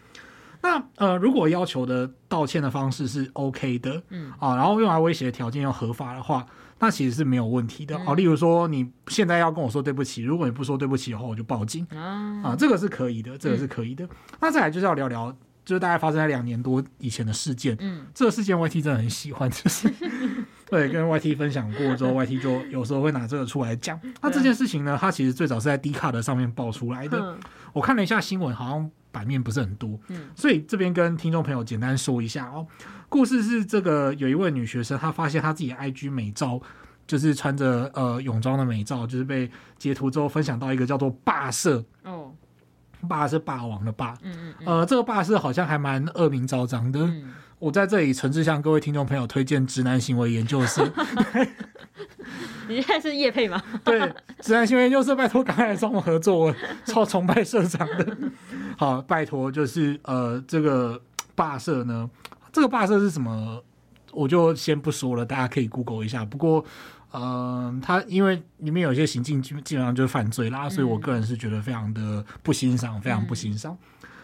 那呃，如果要求的道歉的方式是 OK 的，嗯啊，然后用来威胁的条件又合法的话，那其实是没有问题的、嗯、啊。例如说，你现在要跟我说对不起，如果你不说对不起的话，我就报警、嗯、啊，这个是可以的，这个是可以的。嗯、那再来就是要聊聊，就是大概发生在两年多以前的事件，嗯，这个事件 Y T 真的很喜欢，就是对，跟 Y T 分享过之后，Y T 就有时候会拿这个出来讲。那这件事情呢，它其实最早是在 Dcard 上面爆出来的、嗯，我看了一下新闻，好像版面不是很多，所以这边跟听众朋友简单说一下哦。故事是这个有一位女学生，她发现她自己的 I G 美照，就是穿着呃泳装的美照，就是被截图之后分享到一个叫做霸社哦，霸是霸王的霸，嗯嗯，呃，这个霸社好像还蛮恶名昭彰的。我在这里诚挚向各位听众朋友推荐直男行为研究室。你现在是业配吗？对，直男行为研究社，拜托赶快来找我合作，我超崇拜社长的。好，拜托，就是呃，这个霸社呢，这个霸社是什么，我就先不说了，大家可以 Google 一下。不过，嗯、呃，它因为里面有些行径基本上就是犯罪啦，所以我个人是觉得非常的不欣赏，非常不欣赏。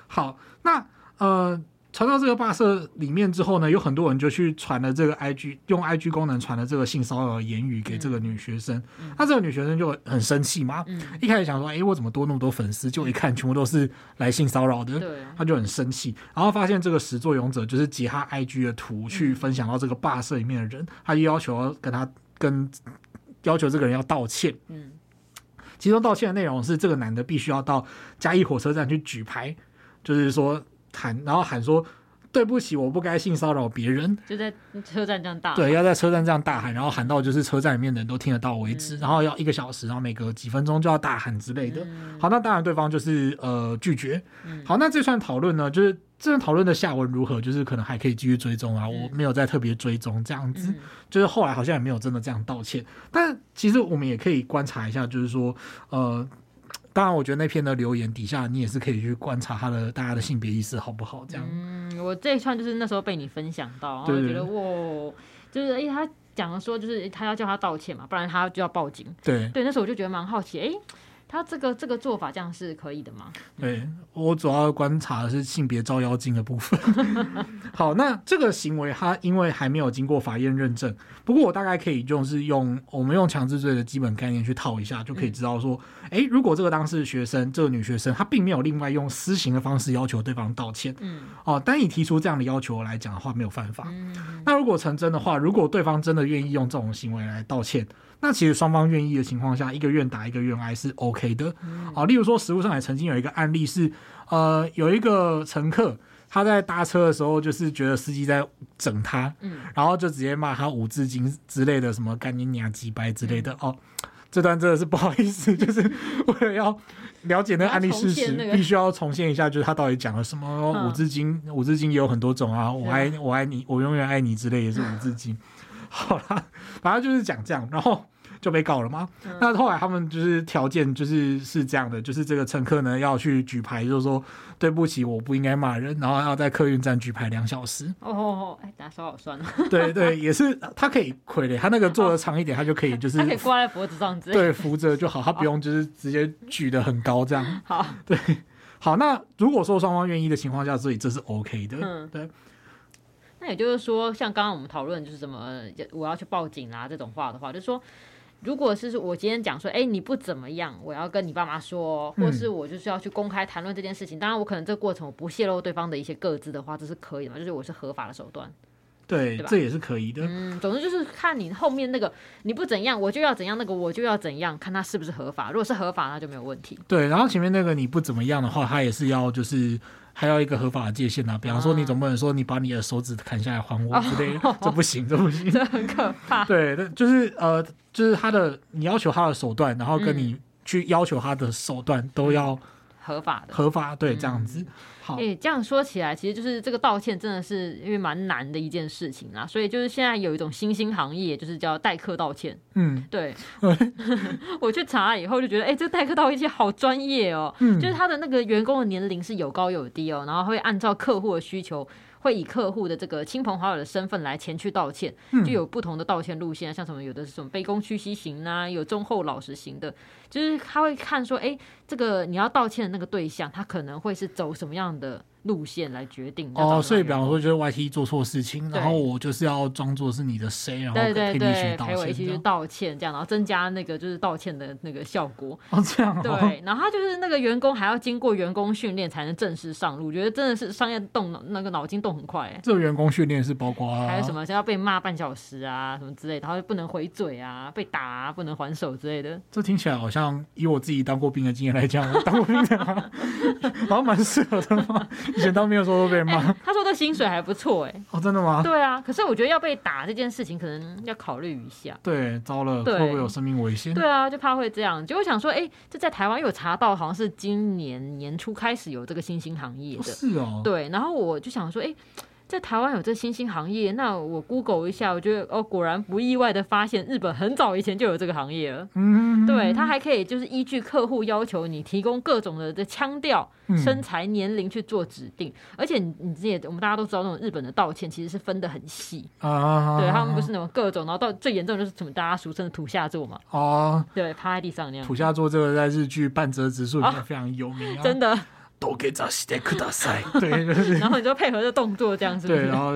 好，那呃。传到这个霸社里面之后呢，有很多人就去传了这个 I G， 用 I G 功能传了这个性骚扰言语给这个女学生。嗯、那这个女学生就很生气嘛、嗯，一开始想说，哎、欸，我怎么多那么多粉丝？就一看，全部都是来性骚扰的，她就很生气。然后发现这个始作俑者就是截她 I G 的图去分享到这个霸社里面的人，她就要求要跟她跟要求这个人要道歉。嗯，其中道歉的内容是这个男的必须要到嘉义火车站去举牌，就是说。喊，然后喊说对不起，我不该性骚扰别人，就在车站这样大喊，对，要在车站这样大喊，然后喊到就是车站里面的人都听得到为止、嗯、然后要一个小时，然后每隔几分钟就要大喊之类的、嗯、好，那当然对方就是呃拒绝、嗯、好，那这串讨论呢，就是这段讨论的下文如何，就是可能还可以继续追踪啊，我没有再特别追踪这样子，就是后来好像也没有真的这样道歉，但其实我们也可以观察一下，就是说呃当然我觉得那篇的留言底下你也是可以去观察他的大家的性别意识好不好这样。嗯，我这一串就是那时候被你分享到，然后我觉得哇，就是哎、欸、他讲了说就是他要叫他道歉嘛，不然他就要报警。对对，那时候我就觉得蛮好奇，哎、欸，他这个这个做法这样是可以的吗？对，我主要观察的是性别照妖镜的部分。好，那这个行为他因为还没有经过法院认证，不过我大概可以就是用我们用强制罪的基本概念去套一下，就可以知道说，哎、嗯欸，如果这个当事学生这个女学生她并没有另外用私刑的方式要求对方道歉，嗯，哦，单以提出这样的要求来讲的话没有犯法。嗯、那如果成真的话，如果对方真的愿意用这种行为来道歉，那其实双方愿意的情况下，一个愿打一个愿挨是 OK 的、嗯啊、例如说实务上也曾经有一个案例是呃，有一个乘客他在搭车的时候就是觉得司机在整他、嗯、然后就直接骂他五字经之类的，什么干你娘鸡掰之类的、嗯、哦，这段真的是不好意思，就是为了要了解那个案例事实、那个、必须要重现一下，就是他到底讲了什么。五字经五字经也有很多种啊，我爱我爱你，我永远爱你之类也是五字经、嗯好啦，反正就是讲这样，然后就被告了嘛、嗯、那后来他们就是条件就是是这样的，就是这个乘客呢要去举牌，就是说对不起我不应该骂人，然后要在客运站举牌两小时。哦哦哎，打手好酸、啊、对对，也是他可以傀儡，他那个做的长一点、哦、他就可以就是他可以挂在脖子上之类的，对，扶着就好，他不用就是直接举得很高这样。好，对，好，那如果说双方愿意的情况下，所以这是 OK 的、嗯、对。那也就是说，像刚刚我们讨论就是什么我要去报警啦、啊、这种话的话，就是说如果是我今天讲说哎、欸、你不怎么样，我要跟你爸妈说，或是我就是要去公开谈论这件事情、嗯、当然我可能这个过程我不泄露对方的一些个资的话，这是可以的嘛，就是我是合法的手段，对，这也是可以的。嗯，总之就是看你后面那个你不怎样我就要怎样，那个我就要怎样，看它是不是合法，如果是合法那就没有问题。对，然后前面那个你不怎么样的话，它也是要就是还要一个合法的界限啊，比方说你总不能说你把你的手指砍下来还我之类的、哦、这不行这不行，这很可怕。对，就是呃，就是他的你要求他的手段，然后跟你去要求他的手段、嗯、都要合法的，合法，对，这样子、嗯、好、欸、这样说起来其实就是这个道歉真的是因为蛮难的一件事情啦，所以就是现在有一种新兴行业就是叫代客道歉。嗯，对。我去查以后就觉得哎、欸，这代客道歉好专业哦、喔嗯、就是他的那个员工的年龄是有高有低哦、喔，然后会按照客户的需求，会以客户的这个亲朋好友的身份来前去道歉，就有不同的道歉路线、啊、像什么有的是什么卑躬屈膝型啊，有忠厚老实型的，就是他会看说哎，这个你要道歉的那个对象他可能会是走什么样的路线来决定哦，所以比方说就是 Y T 做错事情，然后我就是要装作是你的谁，然后陪你一起道歉，陪我一起去道歉这样，然后增加那个就是道歉的那个效果。哦，这样、哦、对，然后他就是那个员工还要经过员工训练才能正式上路，觉得真的是商业动那个脑筋动很快、欸、这个员工训练是包括、啊、还有什么要被骂半小时啊什么之类的，然后不能回嘴啊，被打、啊、不能还手之类的。这听起来好像以我自己当过兵的经验来讲，我当过兵的好像蛮适合的嘛。以前当兵的时候都被人骂、欸、他说的薪水还不错哎、欸。哦，真的吗？对啊，可是我觉得要被打这件事情可能要考虑一下。对，糟了，会不会有生命危险？对啊，就怕会这样。结果想说哎、欸，这在台湾有查到好像是今年年初开始有这个新兴行业的、哦、是哦。对，然后我就想说哎、欸，在台湾有这新兴行业，那我 Google 一下，我觉得哦，果然不意外的发现日本很早以前就有这个行业了。嗯，对，他还可以就是依据客户要求你提供各种的腔调、身材、年龄去做指定，嗯、而且你你也我们大家都知道，那种日本的道歉其实是分得很细啊。对，他们不是那种各种，然后到最严重就是什么大家俗称的土下座嘛。哦、啊，对，趴在地上那样。土下座这个在日剧《半泽直树》里面非常有名、啊啊，真的。都给扎西德克大赛，对，然后你就配合这动作这样子，对，然后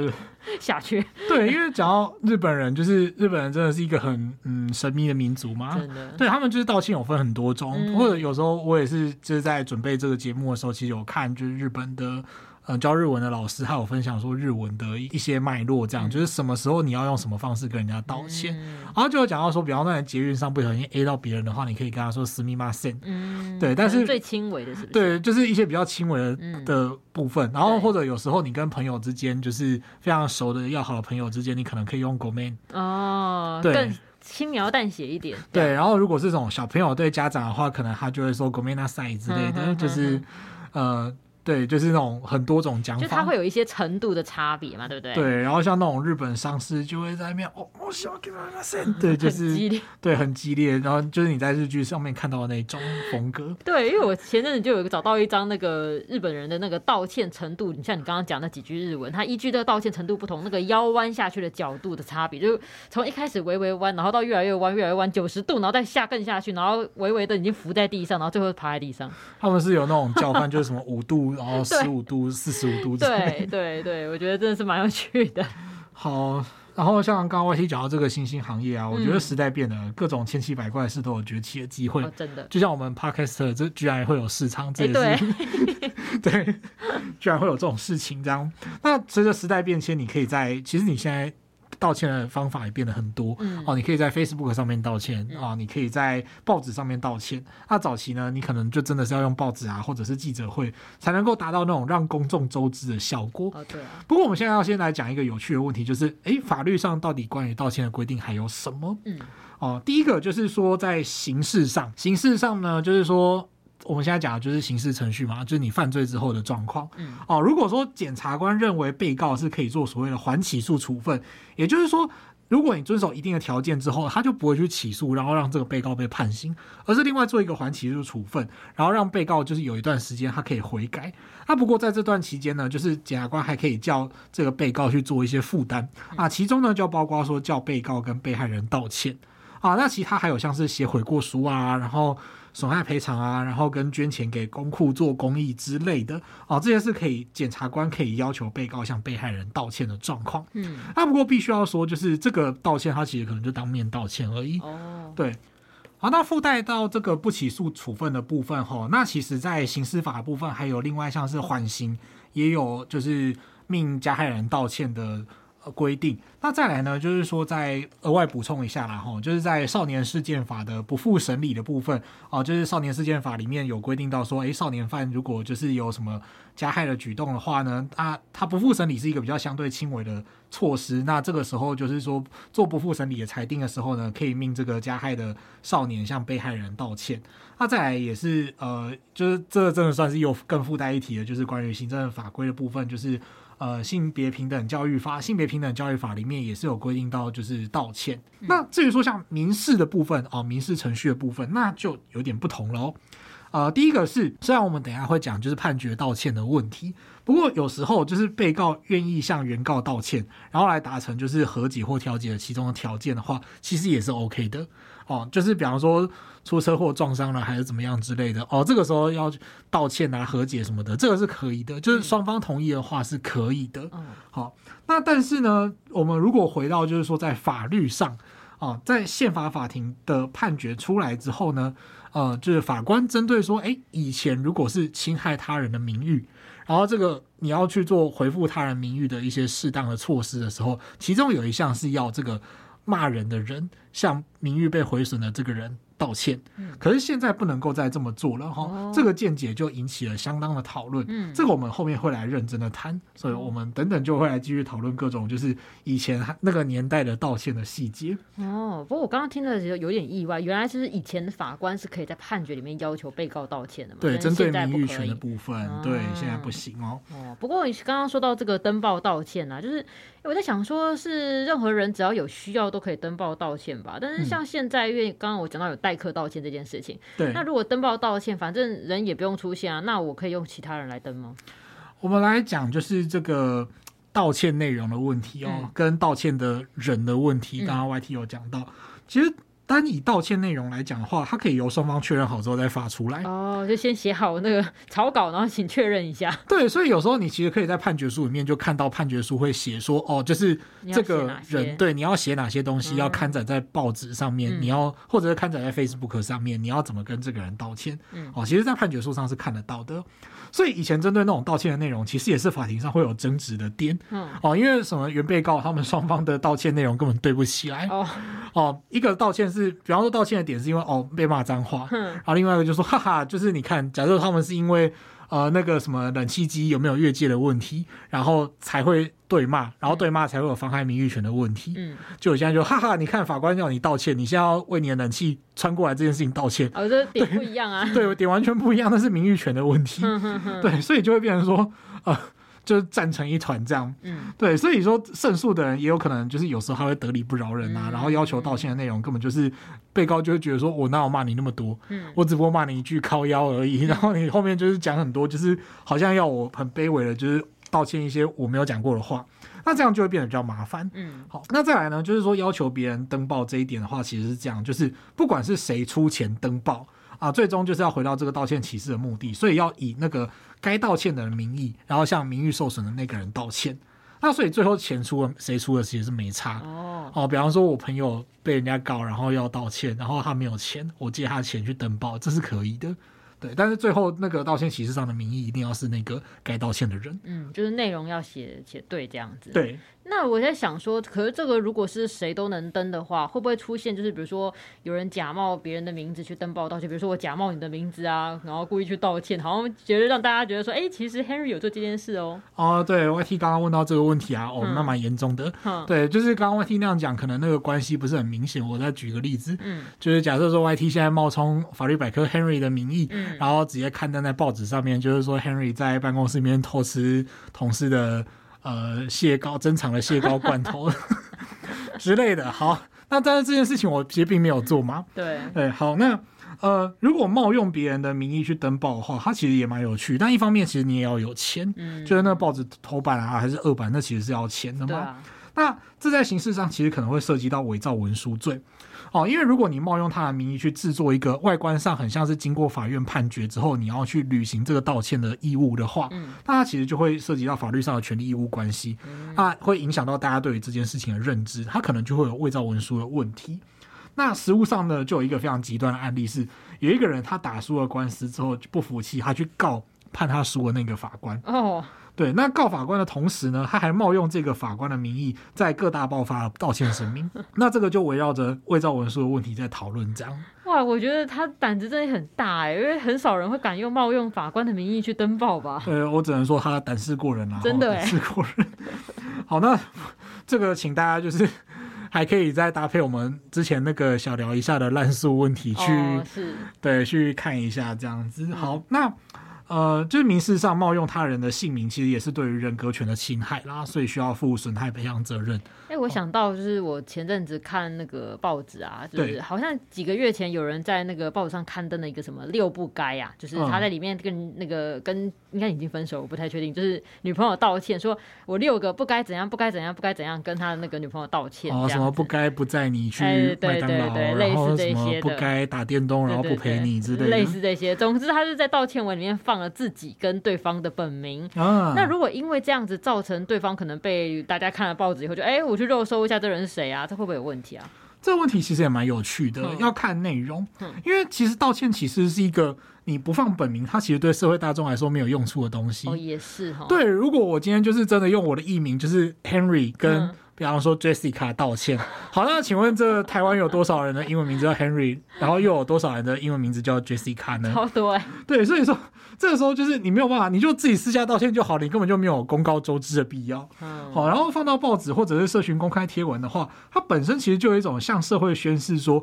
下去。对，因为讲到日本人，就是日本人真的是一个很嗯神秘的民族嘛，真的。对，他们就是道歉有分很多种、嗯，或者有时候我也是就是在准备这个节目的时候，其实有看就是日本的。嗯，教日文的老师还有分享说日文的一些脉络，这样、嗯、就是什么时候你要用什么方式跟人家道歉，嗯、然后就有讲到说，比方说在捷运上不小心 A 到别人的话，你可以跟他说すみません，嗯，对，但是最轻微的是不是？对，就是一些比较轻微 的,、嗯、的部分，然后或者有时候你跟朋友之间，就是非常熟的要好的朋友之间，你可能可以用ごめん哦，对。轻描淡写一点，对。然后如果是这种小朋友对家长的话，可能他就会说ごめんなさい之类的，嗯、哼哼哼就是呃。对，就是那种很多种讲法，就它会有一些程度的差别嘛，对不对？对，然后像那种日本商事就会在那边哦，我想给他那些，对，就是激烈，对，很激烈。然后就是你在日剧上面看到的那种风格。对，因为我前阵子就有找到一张那个日本人的那个道歉程度，你像你刚刚讲那几句日文，他依据这个道歉程度不同，那个腰弯下去的角度的差别，就从一开始微微弯，然后到越来越弯，越来越弯九十度，然后再下更下去，然后微微的已经伏在地上，然后最后趴在地上。他们是有那种叫饭，就是什么五度。然后十五度、四十五度之类的，对对对，我觉得真的是蛮有趣的。好，然后像刚刚 Y T 讲到这个新兴行业啊，嗯、我觉得时代变了，各种千奇百怪的事都有崛起的机会、哦，真的。就像我们 Podcast 这居然也会有市场，这也是、欸、对，对，居然会有这种事情这样。那随着时代变迁，你可以在其实你现在。道歉的方法也变得很多、嗯哦、你可以在 Facebook 上面道歉、嗯哦、你可以在报纸上面道歉。那早期呢，你可能就真的是要用报纸啊，或者是记者会，才能够达到那种让公众周知的效果、哦对啊、不过我们现在要先来讲一个有趣的问题，就是诶法律上到底关于道歉的规定还有什么、嗯哦、第一个就是说在刑事上，刑事上呢就是说我们现在讲的就是刑事程序嘛，就是你犯罪之后的状况、嗯哦、如果说检察官认为被告是可以做所谓的缓起诉处分，也就是说如果你遵守一定的条件之后，他就不会去起诉，然后让这个被告被判刑，而是另外做一个缓起诉处分，然后让被告就是有一段时间他可以悔改。那不过在这段期间呢，就是检察官还可以叫这个被告去做一些负担啊，其中呢就包括说叫被告跟被害人道歉啊，那其他还有像是写悔过书啊，然后损害赔偿啊，然后跟捐钱给公库做公益之类的、啊、这些是可以检察官可以要求被告向被害人道歉的状况。嗯，那不过必须要说，就是这个道歉他其实可能就当面道歉而已。哦，对。好，那附带到这个不起诉处分的部分吼，那其实在刑事法的部分还有另外像是缓刑，也有就是命加害人道歉的。规定。那再来呢，就是说再额外补充一下啦，就是在少年事件法的不付审理的部分、啊、就是少年事件法里面有规定到说、欸、少年犯如果就是有什么加害的举动的话呢，啊、他不付审理是一个比较相对轻微的措施，那这个时候就是说做不付审理的裁定的时候呢，可以命这个加害的少年向被害人道歉。那再来也是呃，就是这真的算是有更附带一题的，就是关于行政法规的部分，就是呃，性别平等教育法，性别平等教育法里面也是有规定到就是道歉。嗯、那至于说像民事的部分、哦、民事程序的部分，那就有点不同了哦。呃，第一个是，虽然我们等一下会讲就是判决道歉的问题，不过有时候就是被告愿意向原告道歉，然后来达成就是和解或调解的其中的条件的话，其实也是 OK 的哦。就是比方说出车祸撞伤了还是怎么样之类的哦，这个时候要道歉啊、和解什么的，这个是可以的，就是双方同意的话是可以的。好，那但是呢，我们如果回到就是说在法律上哦，在宪法法庭的判决出来之后呢，呃，就是法官针对说，哎，以前如果是侵害他人的名誉，然后这个你要去做回复他人名誉的一些适当的措施的时候，其中有一项是要这个骂人的人向名誉被毁损的这个人道歉，可是现在不能够再这么做了哈、哦。这个见解就引起了相当的讨论、嗯、这个我们后面会来认真的谈，所以我们等等就会来继续讨论各种就是以前那个年代的道歉的细节哦。不过我刚刚听的时候有点意外，原来就是以前的法官是可以在判决里面要求被告道歉的嘛？对，针对名誉权的部分、哦、对，现在不行 哦, 哦不过你刚刚说到这个登报道歉啊，就是我在想说是任何人只要有需要都可以登报道歉吧，但是像现在、嗯、因为刚刚我讲到有代课道歉这件事情，对，那如果登报道歉反正人也不用出现啊，那我可以用其他人来登吗？我们来讲就是这个道歉内容的问题哦、嗯，跟道歉的人的问题，刚刚 Y T 有讲到、嗯、其实单以道歉内容来讲的话，它可以由双方确认好之后再发出来哦，就先写好那个草稿，然后请确认一下。对，所以有时候你其实可以在判决书里面就看到判决书会写说，哦，就是这个人，对，你要写哪些东西、嗯、要刊载在报纸上面、嗯、你要或者是刊载在 Facebook 上面，你要怎么跟这个人道歉、嗯哦、其实在判决书上是看得到的。所以以前针对那种道歉的内容，其实也是法庭上会有争执的点、嗯哦、因为什么原被告他们双方的道歉内容根本对不起来、哦哦、一个道歉是就是比方说道歉的点是因为哦被骂脏话，嗯，然后另外一个就说哈哈，就是你看，假设他们是因为呃那个什么冷气机有没有越界的问题，然后才会对骂，然后对骂才会有妨害名誉权的问题，嗯，就我现在就哈哈，你看法官要你道歉，你现在要为你的冷气穿过来这件事情道歉，哦，这点不一样啊，对，点完全不一样，那是名誉权的问题，嗯哼哼，对，所以就会变成说呃。就是站成一团这样，嗯，对，所以说胜诉的人也有可能就是有时候他会得理不饶人啊，嗯，然后要求道歉的内容根本就是被告就会觉得说我哪有骂你那么多，嗯，我只不过骂你一句靠腰而已，然后你后面就是讲很多就是好像要我很卑微的就是道歉一些我没有讲过的话，那这样就会变得比较麻烦，嗯，好，那再来呢就是说要求别人登报这一点的话其实是这样，就是不管是谁出钱登报啊，最终就是要回到这个道歉启事的目的，所以要以那个该道歉的人名义，然后向名誉受损的那个人道歉。那所以最后钱出了谁出了其实是没差，哦，啊，比方说我朋友被人家告然后要道歉，然后他没有钱，我借他钱去登报，这是可以的，对，但是最后那个道歉启事上的名义一定要是那个该道歉的人，嗯，就是内容要写写对这样子。对，那我在想说，可是这个如果是谁都能登的话，会不会出现就是比如说有人假冒别人的名字去登报道歉，比如说我假冒你的名字啊，然后故意去道歉，好像觉得让大家觉得说，哎，欸，其实 Henry 有做这件事哦。哦，对 ，Y T 刚刚问到这个问题啊，哦，嗯，那蛮严重的，嗯。对，就是刚刚 Y T 那样讲，可能那个关系不是很明显。我再举个例子，嗯，就是假设说 Y T 现在冒充法律百科 Henry 的名义，嗯，然后直接刊登在报纸上面，就是说 Henry 在办公室里面偷吃同事的呃蟹膏珍藏的蟹膏罐头之类的。好，那但是这件事情我其实并没有做嘛。对，对，好，那呃，如果冒用别人的名义去登报的话，它其实也蛮有趣。但一方面，其实你也要有钱，嗯，就是那报纸头版啊，还是二版，那其实是要钱的嘛。啊，那这在形式上其实可能会涉及到伪造文书罪。哦，因为如果你冒用他的名义去制作一个外观上很像是经过法院判决之后你要去履行这个道歉的义务的话，嗯，那他其实就会涉及到法律上的权利义务关系，嗯，那会影响到大家对于这件事情的认知，他可能就会有伪造文书的问题。那实务上呢，就有一个非常极端的案例是，有一个人他打输了官司之后不服气，他去告判他输的那个法官，哦，对，那告法官的同时呢，他还冒用这个法官的名义在各大报发道歉声明，那这个就围绕着伪造文书的问题在讨论这样。哇，我觉得他胆子真的很大，欸，因为很少人会敢用冒用法官的名义去登报吧。对，我只能说他胆识过人啊，真的，欸，胆识过人。好，那这个请大家就是还可以再搭配我们之前那个小聊一下的滥诉问题去，哦，是，对，去看一下这样子。好，嗯，那呃，就是民事上冒用他人的姓名，其实也是对于人格权的侵害啦，所以需要负损害赔偿责任。哎，欸，我想到就是我前阵子看那个报纸啊，就是好像几个月前有人在那个报纸上刊登了一个什么六不该啊，就是他在里面跟那个跟应该已经分手，我不太确定，就是女朋友道歉，说我六个不该怎样，不该怎样，不该怎样，跟他那个女朋友道歉。哦，什么不该不载你去麦当劳，欸，对对对对，类似这些的，然后什么不该打电动，然后不陪你之类的，对对对，类似这些。总之，他是在道歉文里面放了自己跟对方的本名，啊，那如果因为这样子造成对方可能被大家看了报纸以后就哎，欸，我去肉搜一下这人是谁啊，这会不会有问题啊？这个问题其实也蛮有趣的，嗯，要看内容，嗯，因为其实道歉其实是一个你不放本名它其实对社会大众来说没有用处的东西。哦，也是哈，哦。对，如果我今天就是真的用我的艺名就是 Henry 跟，嗯，比方说 Jessica 道歉，好，那请问这台湾有多少人的英文名字叫 Henry 然后又有多少人的英文名字叫 Jessica 呢？超多，欸，对，所以说这个时候就是你没有办法，你就自己私下道歉就好了，你根本就没有公告周知的必要，嗯，好，然后放到报纸或者是社群公开贴文的话，它本身其实就有一种向社会宣示说，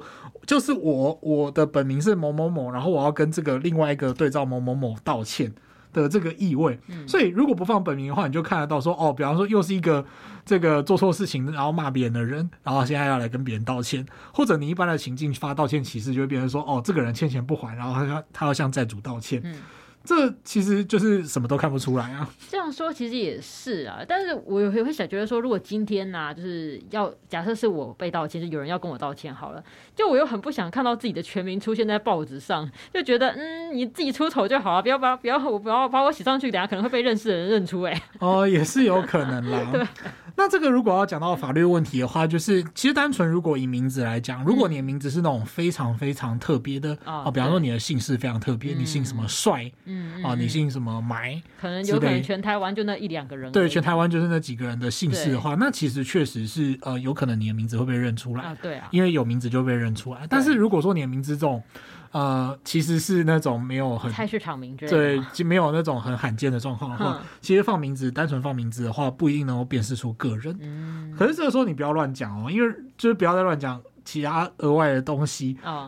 就是我我的本名是某某某，然后我要跟这个另外一个对照某某某道歉的这个意味，所以如果不放本名的话，你就看得到说，哦，比方说又是一个这个做错事情然后骂别人的人，然后现在要来跟别人道歉，或者你一般的情境发道歉启事就会变成说，哦，这个人欠钱不还，然后他要他要向债主道歉，嗯，这其实就是什么都看不出来啊。这样说其实也是啊，但是我也会想觉得说，如果今天啊，就是要假设是我被道歉，就有人要跟我道歉好了，就我又很不想看到自己的全名出现在报纸上，就觉得嗯，你自己出丑就好啊，不要把不要我不要把我写上去，等下可能会被认识的人认出，哎，欸。哦，也是有可能啦。对。那这个如果要讲到法律问题的话，就是其实单纯如果以名字来讲，如果你的名字是那种非常非常特别的、嗯啊、比方说你的姓氏非常特别、嗯、你姓什么帅、嗯啊、你姓什么埋，可能有可能全台湾就那一两个人，对，全台湾就是那几个人的姓氏的话，那其实确实是、呃、有可能你的名字会被认出来、啊对啊、因为有名字就被认出来。但是如果说你的名字这种呃，其实是那种没有很菜市场名之类的，对，没有那种很罕见的状况的话，其实放名字单纯放名字的话不一定能够辨识出个人、嗯、可是这个时候你不要乱讲哦，因为就是不要再乱讲其他额外的东西、哦、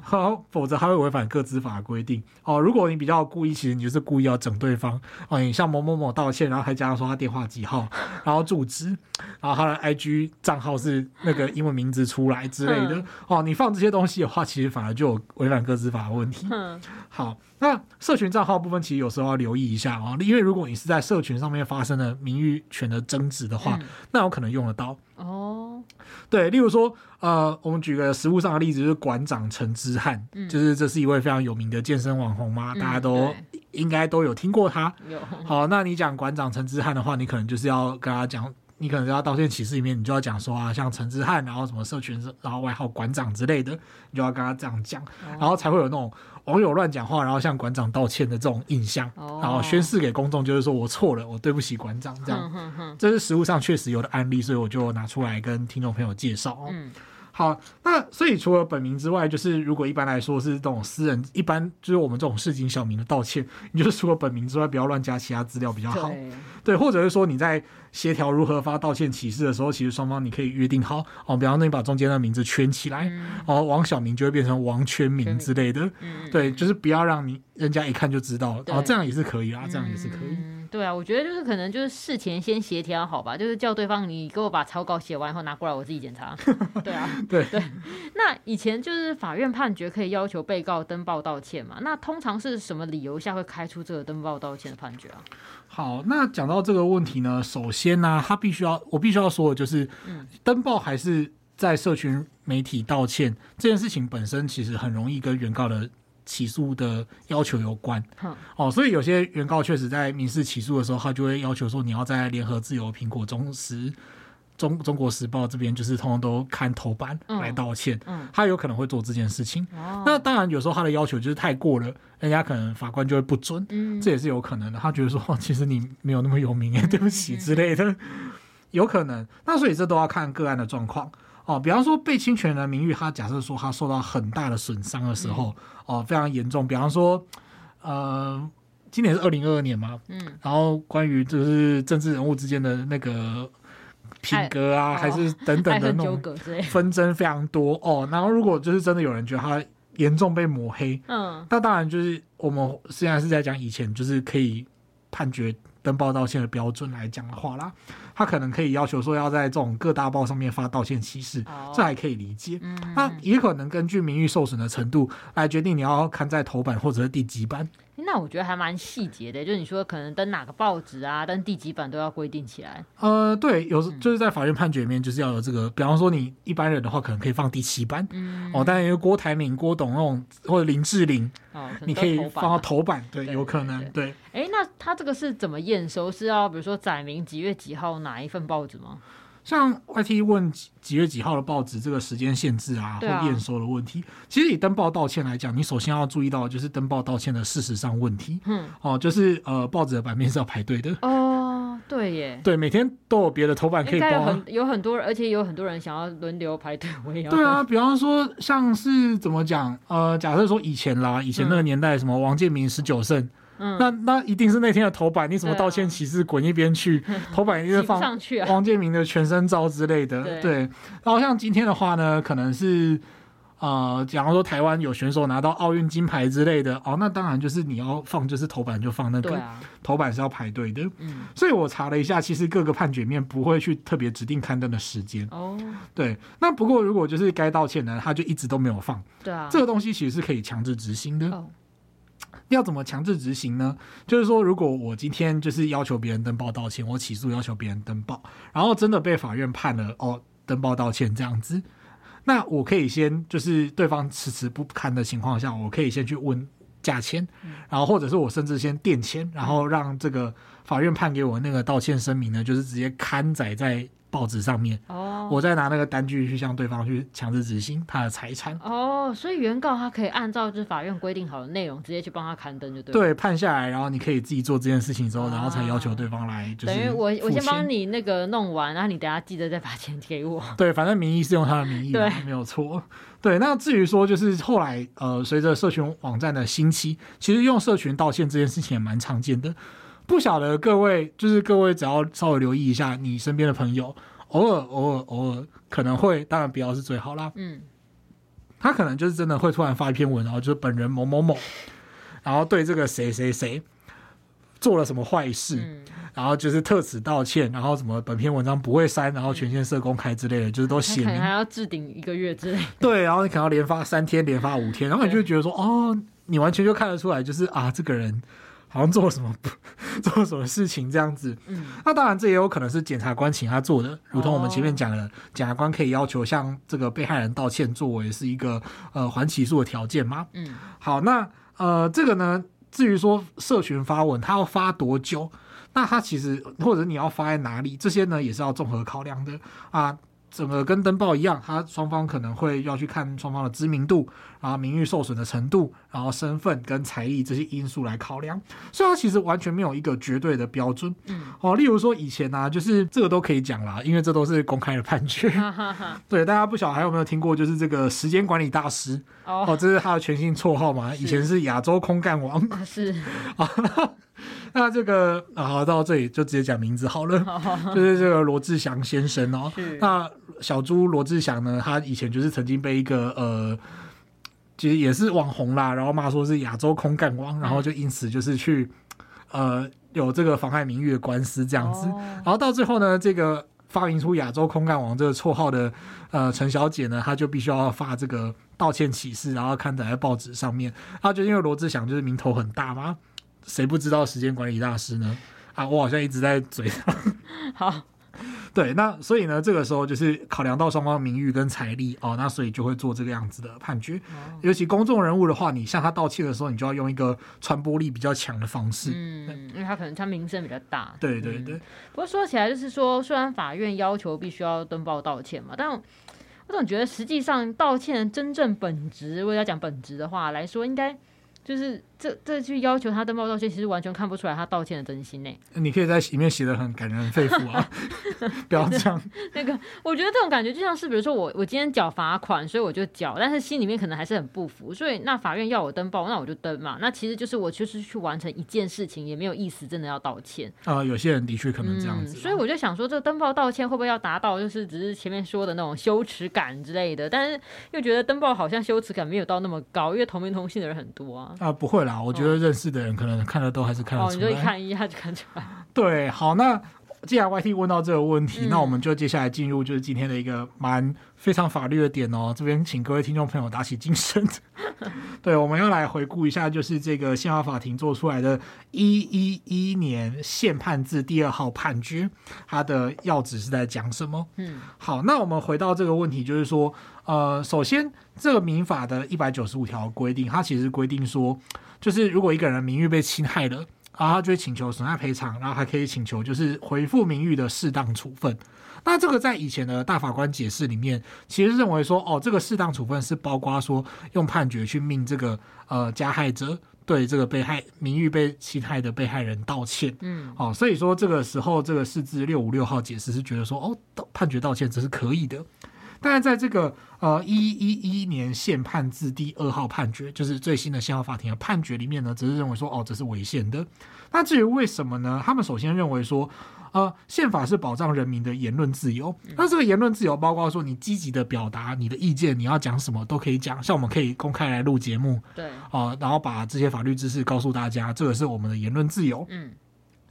否则它会违反个资法的规定、哦、如果你比较故意，其实你就是故意要整对方、哦、你像某某某道歉，然后还加上说他电话几号然后住址，然后他的 I G 账号是那个英文名字出来之类的、嗯哦、你放这些东西的话，其实反而就有违反个资法的问题、嗯、好，那社群账号部分其实有时候要留意一下、哦、因为如果你是在社群上面发生了名誉权的争执的话、嗯、那有可能用得到哦，对，例如说呃，我们举个实务上的例子，就是馆长陈之汉、嗯、就是这是一位非常有名的健身网红嘛、嗯、大家都应该都有听过他。好，那你讲馆长陈之汉的话，你可能就是要跟他讲，你可能要道歉启事里面你就要讲说啊，像陈之汉然后什么社群然后外号馆长之类的，你就要跟他这样讲、哦、然后才会有那种网友乱讲话然后向馆长道歉的这种印象、哦、然后宣示给公众，就是说我错了，我对不起馆长这样、嗯嗯嗯、这是实务上确实有的案例，所以我就拿出来跟听众朋友介绍、哦嗯、好，那所以除了本名之外，就是如果一般来说是这种私人，一般就是我们这种市井小民的道歉，你就是除了本名之外不要乱加其他资料比较好， 对, 对或者是说你在协调如何发道歉启事的时候，其实双方你可以约定好、哦、比方说你把中间的名字圈起来、嗯哦、王小明就会变成王圈明之类的、嗯、对，就是不要让你人家一看就知道、哦、这样也是可以啦、啊、这样也是可以、嗯、对啊，我觉得就是可能就是事前先协调好吧，就是叫对方你给我把草稿写完以后拿过来我自己检查对啊对对。那以前就是法院判决可以要求被告登报道歉嘛，那通常是什么理由下会开出这个登报道歉的判决啊？好，那讲到这个问题呢，首先呢、啊，他必须要，我必须要说的就是，嗯、登报还是在社群媒体道歉这件事情本身，其实很容易跟原告的起诉的要求有关、嗯哦、所以有些原告确实在民事起诉的时候，他就会要求说，你要在联合自由、苹果、中时、中中国时报这边就是通通都看头版来道歉、嗯嗯、他有可能会做这件事情、哦、那当然有时候他的要求就是太过了，人家可能法官就会不准、嗯、这也是有可能的，他觉得说其实你没有那么有名、欸、对不起之类的、嗯嗯、有可能。那所以这都要看个案的状况哦，比方说被侵权人名誉，他假设说他受到很大的损伤的时候、嗯、哦，非常严重，比方说呃今年是二零二二年嘛、嗯、然后关于就是政治人物之间的那个品格啊、哦、还是等等的那种纷争非常多哦，然后如果就是真的有人觉得他严重被抹黑，嗯，那当然就是我们现在是在讲以前就是可以判决登报道歉的标准来讲的话啦，他可能可以要求说要在这种各大报上面发道歉启事、哦、这还可以理解、嗯、那也可能根据名誉受损的程度来决定你要刊在头版或者是第几版。那我觉得还蛮细节的，就是你说可能登哪个报纸啊，登第几版都要规定起来。呃，对，有就是在法院判决里面就是要有这个，比方说你一般人的话可能可以放第七版、嗯、哦，但因为郭台铭、郭董那种或者林志玲、哦、可你可以放到头版，对，有可能，对。哎，那他这个是怎么验收？是要比如说载明几月几号哪一份报纸吗？像 Y T 问几月几号的报纸这个时间限制啊，或验收的问题，其实以登报道歉来讲，你首先要注意到就是登报道歉的事实上问题。嗯，哦，就是呃，报纸的版面是要排队的。哦，对耶，对，每天都有别的头版可以报、啊，有很有很多人，而且有很多人想要轮流排队。我也要对啊，比方说像是怎么讲，呃，假设说以前啦，以前那个年代，什么王建民十九胜。嗯、那那一定是那天的头版，你什么道歉启事滚一边去、啊、头版一定是放王建民的全身照之类的、啊、对。然后像今天的话呢，可能是呃，假如说台湾有选手拿到奥运金牌之类的哦，那当然就是你要放就是头版就放那个、啊、头版是要排队的、嗯、所以我查了一下，其实各个判决面不会去特别指定刊登的时间、哦、对。那不过如果就是该道歉呢，他就一直都没有放，对、啊、这个东西其实是可以强制执行的、哦。要怎么强制执行呢？就是说如果我今天就是要求别人登报道歉，我起诉要求别人登报，然后真的被法院判了哦，登报道歉这样子，那我可以先就是对方迟迟不刊的情况下，我可以先去问价钱，然后或者是我甚至先垫钱，然后让这个法院判给我那个道歉声明呢，就是直接刊载在报纸上面、哦、我再拿那个单据去向对方去强制执行他的财产。哦，所以原告他可以按照就是法院规定好的内容直接去帮他刊登就对了。对，判下来然后你可以自己做这件事情之后、啊、然后才要求对方来就是付钱。等于 我, 我先帮你那个弄完，然后你等下记得再把钱给我。对，反正名义是用他的名义对，没有错。对，那至于说就是后来呃，随着社群网站的兴起，其实用社群道歉这件事情也蛮常见的。不晓得各位，就是各位只要稍微留意一下你身边的朋友，偶尔偶尔偶尔可能会，当然不要是最好啦。嗯，他可能就是真的会突然发一篇文，然后就是本人某某某，然后对这个谁谁谁做了什么坏事、嗯、然后就是特此道歉，然后什么本篇文章不会删，然后权限设公开之类的、嗯、就是都写明可能还要置顶一个月之类的。对，然后你可能要连发三天连发五天，然后你就觉得说哦，你完全就看得出来就是啊这个人好像做了什么做了什么事情这样子、嗯、那当然这也有可能是检察官请他做的，如同我们前面讲的、哦、检察官可以要求向这个被害人道歉作为是一个呃还起诉的条件嘛。嗯，好，那呃这个呢，至于说社群发文他要发多久，那他其实或者你要发在哪里，这些呢也是要综合考量的啊。整个跟登报一样，他双方可能会要去看双方的知名度，然后名誉受损的程度，然后身份跟财力这些因素来考量，所以他其实完全没有一个绝对的标准、嗯哦、例如说以前啊，就是这个都可以讲啦，因为这都是公开的判决哈哈哈。对，大家不晓得还有没有听过就是这个时间管理大师 哦, 哦，这是他的全新绰号嘛，以前是亚洲空干王是那这个啊，到这里就直接讲名字好了，就是这个罗志祥先生哦。那小猪罗志祥呢，他以前就是曾经被一个呃，其实也是网红啦，然后骂说是亚洲空干王，然后就因此就是去呃有这个妨害名誉的官司这样子。然后到最后呢，这个发明出亚洲空干王这个绰号的呃陈小姐呢，她就必须要发这个道歉启事，然后刊载在报纸上面。她就因为罗志祥就是名头很大嘛。谁不知道时间管理大师呢？啊，我好像一直在嘴上。好，对，那所以呢，这个时候就是考量到双方名誉跟财力哦，那所以就会做这个样子的判决。哦、尤其公众人物的话，你向他道歉的时候，你就要用一个传播力比较强的方式，嗯，因为他可能他名声比较大。对对对、嗯。不过说起来，就是说，虽然法院要求必须要登报道歉嘛，但我总觉得实际上道歉的真正本质，如果要讲本质的话来说，应该。就是这这句要求他登报道歉，其实完全看不出来他道歉的真心呢。你可以在里面写得很感人肺腑啊，不要这样。那个，我觉得这种感觉就像是，比如说我我今天缴罚款，所以我就缴，但是心里面可能还是很不服，所以那法院要我登报，那我就登嘛。那其实就是我就是去完成一件事情，也没有意思，真的要道歉。呃，有些人的确可能这样子、嗯。所以我就想说，这登报道歉会不会要达到，就是只是前面说的那种羞耻感之类的？但是又觉得登报好像羞耻感没有到那么高，因为同名同姓的人很多啊。啊、呃，不会啦，我觉得认识的人可能看得都还是看得出来。哦，你就看一下就看出来。对，好，那既然 Y T 问到这个问题、嗯，那我们就接下来进入就是今天的一个蛮非常法律的点哦。这边请各位听众朋友打起精神。对，我们要来回顾一下，就是这个宪法法庭做出来的一一一年宪判字第二号判决，它的要旨是在讲什么？嗯，好，那我们回到这个问题，就是说，呃，首先这个民法的一百九十五条规定，它其实规定说，就是如果一个人名誉被侵害了，然后他就会请求损害赔偿，然后还可以请求就是恢复名誉的适当处分。那这个在以前的大法官解释里面，其实认为说，哦，这个适当处分是包括说用判决去命这个呃加害者对这个被害名誉被侵害的被害人道歉。嗯，哦，所以说这个时候这个释字六五六号解释是觉得说，哦，判决道歉这是可以的。但是在这个呃一一一年宪判字第二号判决，就是最新的宪法法庭的判决里面呢，只是认为说，哦，这是违宪的。那至于为什么呢？他们首先认为说，呃，宪法是保障人民的言论自由。那这个言论自由包括说你积极的表达你的意见，你要讲什么都可以讲，像我们可以公开来录节目，对，呃，然后把这些法律知识告诉大家，这个是我们的言论自由。嗯，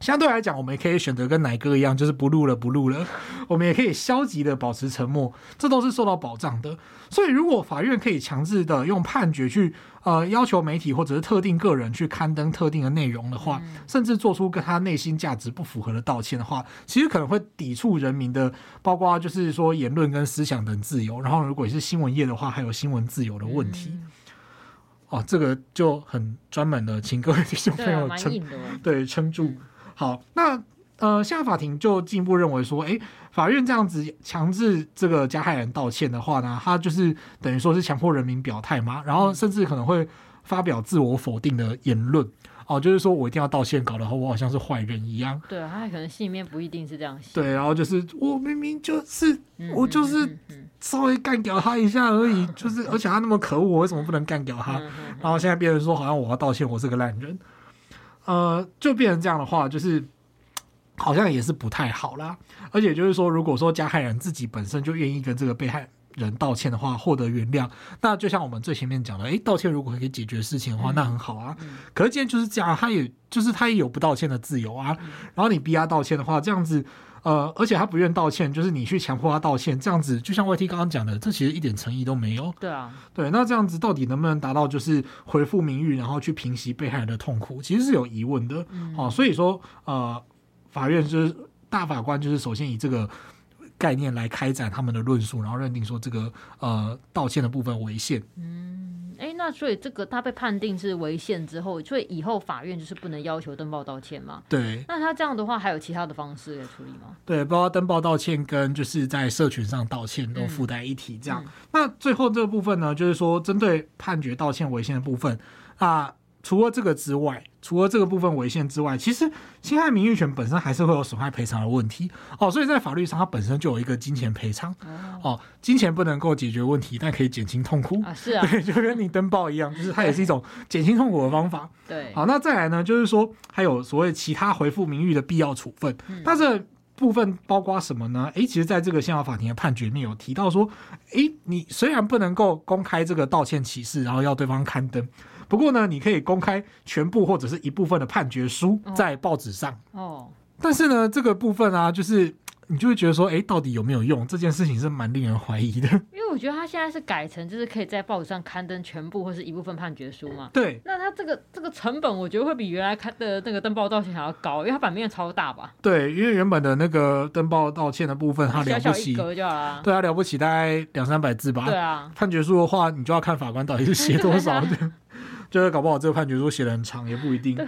相对来讲，我们也可以选择跟奶哥一样，就是不录了不录了，我们也可以消极的保持沉默，这都是受到保障的。所以如果法院可以强制的用判决去呃要求媒体或者是特定个人去刊登特定的内容的话，甚至做出跟他内心价值不符合的道歉的话，其实可能会抵触人民的，包括就是说言论跟思想等自由，然后如果是新闻业的话，还有新闻自由的问题。嗯，哦，这个就很专门的，请各位听众朋友撑，对，撑住。好，那呃，现在法庭就进一步认为说，哎，法院这样子强制这个加害人道歉的话呢，他就是等于说是强迫人民表态嘛，然后甚至可能会发表自我否定的言论。哦，就是说我一定要道歉，搞得我好像是坏人一样。对，他可能心里面不一定是这样想。对，然后就是我明明就是、嗯、我就是稍微干掉他一下而已，嗯、就是而且他那么可恶，我为什么不能干掉他？嗯嗯嗯、然后现在别人说好像我要道歉，我是个烂人，呃，就变成这样的话，就是好像也是不太好啦。而且就是说，如果说加害人自己本身就愿意跟这个被害人道歉的话，获得原谅，那就像我们最前面讲的，哎，道歉如果可以解决事情的话，那很好啊、嗯嗯、可是今天就是这样，他也就是他也有不道歉的自由啊、嗯、然后你逼他道歉的话，这样子呃，而且他不愿道歉，就是你去强迫他道歉，这样子就像 Y T 刚刚讲的，这其实一点诚意都没有。对啊，对，那这样子到底能不能达到就是恢复名誉，然后去平息被害人的痛苦，其实是有疑问的、嗯哦、所以说呃，法院就是大法官就是首先以这个概念来开展他们的论述，然后认定说这个呃道歉的部分违宪。嗯，哎，那所以这个他被判定是违宪之后，所以以后法院就是不能要求登报道歉嘛？对。那他这样的话，还有其他的方式来处理吗？对，包括登报道歉跟就是在社群上道歉都附带一体这样。嗯嗯、那最后这个部分呢，就是说针对判决道歉违宪的部分啊。呃除了这个之外，除了这个部分违宪之外，其实侵害名誉权本身还是会有损害赔偿的问题哦，所以在法律上它本身就有一个金钱赔偿哦，金钱不能够解决问题，但可以减轻痛苦啊，是啊，对，就跟你登报一样，就是它也是一种减轻痛苦的方法。对，好，那再来呢，就是说还有所谓其他恢复名誉的必要处分，那这部分包括什么呢？诶，其实在这个宪法法庭的判决里面有提到说，诶，你虽然不能够公开这个道歉启事，然后要对方刊登。不过呢，你可以公开全部或者是一部分的判决书在报纸上哦。但是呢，这个部分啊，就是你就会觉得说，哎，到底有没有用？这件事情是蛮令人怀疑的。因为我觉得他现在是改成就是可以在报纸上刊登全部或是一部分判决书嘛。对。那他这个这个成本，我觉得会比原来刊的那个登报道歉还要高，因为他版面超大吧。对，因为原本的那个登报道歉的部分，他了不起，小小一格就好了。对啊，了不起大概两三百字吧。对啊。判决书的话，你就要看法官到底是写多少的。就是搞不好这个判决书写得很长也不一定。对，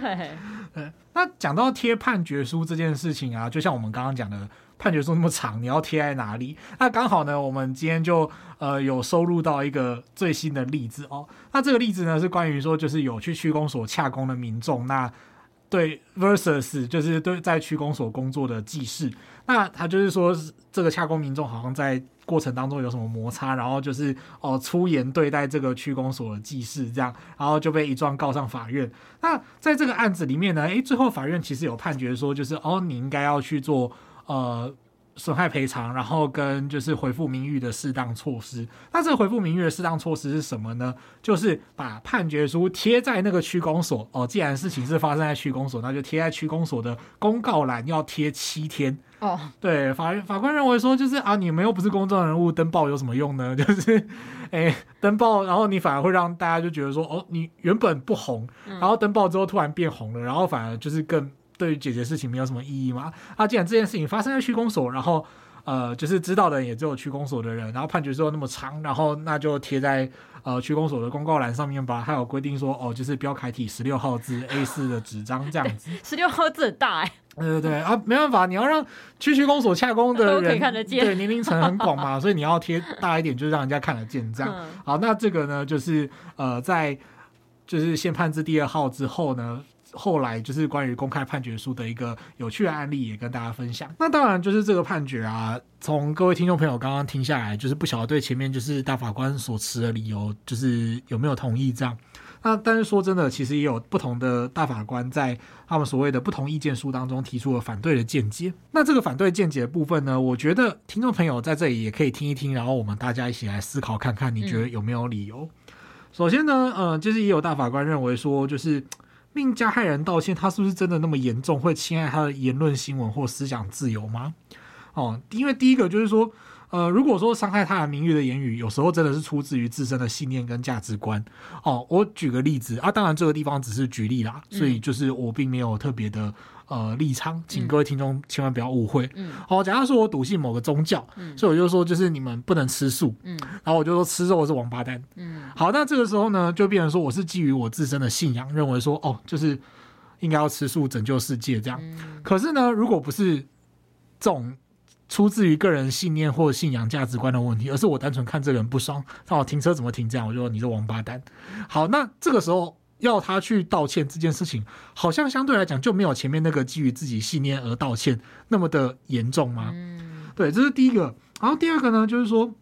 对。那讲到贴判决书这件事情啊，就像我们刚刚讲的，判决书那么长，你要贴在哪里？那刚好呢，我们今天就呃有收录到一个最新的例子哦。那这个例子呢是关于说，就是有去区公所洽公的民众，那对 versus 就是对在区公所工作的技士，那他就是说这个洽公民众好像在过程当中有什么摩擦，然后就是哦粗言对待这个区公所的技士这样，然后就被一状告上法院。那在这个案子里面呢，诶，最后法院其实有判决说，就是哦你应该要去做呃损害赔偿，然后跟就是恢复名誉的适当措施。那这个恢复名誉的适当措施是什么呢？就是把判决书贴在那个区公所哦，既然事情是发生在区公所，那就贴在区公所的公告栏，要贴七天。哦，对，法法官认为说，就是啊，你们又不是公众人物，登报有什么用呢？就是，哎，登报，然后你反而会让大家就觉得说，哦，你原本不红，然后登报之后突然变红了，然后反而就是更。对于解决事情没有什么意义嘛？啊，既然这件事情发生在区公所，然后呃，就是知道的人也只有区公所的人，然后判决书那么长，然后那就贴在呃区公所的公告栏上面吧。还有规定说，哦，就是标楷体十六号字 A 四 的纸张这样子。十六号字很大哎、欸。对对对啊，没办法，你要让区区公所洽公的人看得见，对，年龄层很广嘛，所以你要贴大一点，就是让人家看得见这样。嗯、好，那这个呢，就是呃，在就是宪判字第二号之后呢。后来就是关于公开判决书的一个有趣的案例也跟大家分享。那当然就是这个判决啊，从各位听众朋友刚刚听下来，就是不晓得对前面就是大法官所持的理由就是有没有同意这样。那但是说真的，其实也有不同的大法官在他们所谓的不同意见书当中提出了反对的见解。那这个反对见解的部分呢，我觉得听众朋友在这里也可以听一听，然后我们大家一起来思考看看你觉得有没有理由。嗯、首先呢、呃、就是也有大法官认为说，就是命加害人道歉，他是不是真的那么严重，会侵害他的言论、新闻或思想自由吗？哦，因为第一个就是说，呃，如果说伤害他的名誉的言语，有时候真的是出自于自身的信念跟价值观。哦，我举个例子啊，当然这个地方只是举例啦，所以就是我并没有特别的呃立场，请各位听众千万不要误会。好、哦，假如说我笃信某个宗教，所以我就说就是你们不能吃素，然后我就说吃肉是王八蛋。好，那这个时候呢，就变成说我是基于我自身的信仰，认为说哦，就是应该要吃素拯救世界这样。可是呢，如果不是这种出自于个人信念或信仰价值观的问题，而是我单纯看这个人不爽，那我停车怎么停这样，我就说你是王八蛋。好，那这个时候要他去道歉这件事情，好像相对来讲就没有前面那个基于自己信念而道歉那么的严重吗？对，这是第一个。然后第二个呢，就是说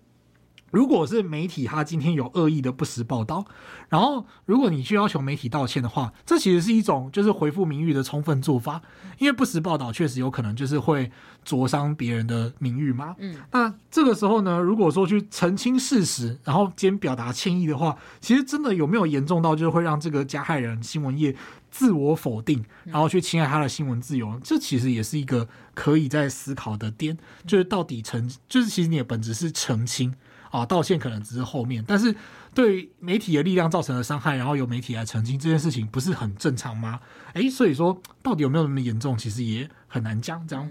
如果是媒体他今天有恶意的不实报道，然后如果你去要求媒体道歉的话，这其实是一种就是回复名誉的充分做法，因为不实报道确实有可能就是会灼伤别人的名誉嘛。嗯，那这个时候呢，如果说去澄清事实，然后兼表达歉意的话，其实真的有没有严重到就是会让这个加害人新闻业自我否定，然后去侵害他的新闻自由？这其实也是一个可以在思考的点，就是到底澄，就是其实你的本质是澄清。啊，道歉可能只是后面，但是对媒体的力量造成的伤害，然后由媒体来澄清这件事情，不是很正常吗？哎，所以说到底有没有那么严重，其实也很难讲。这样，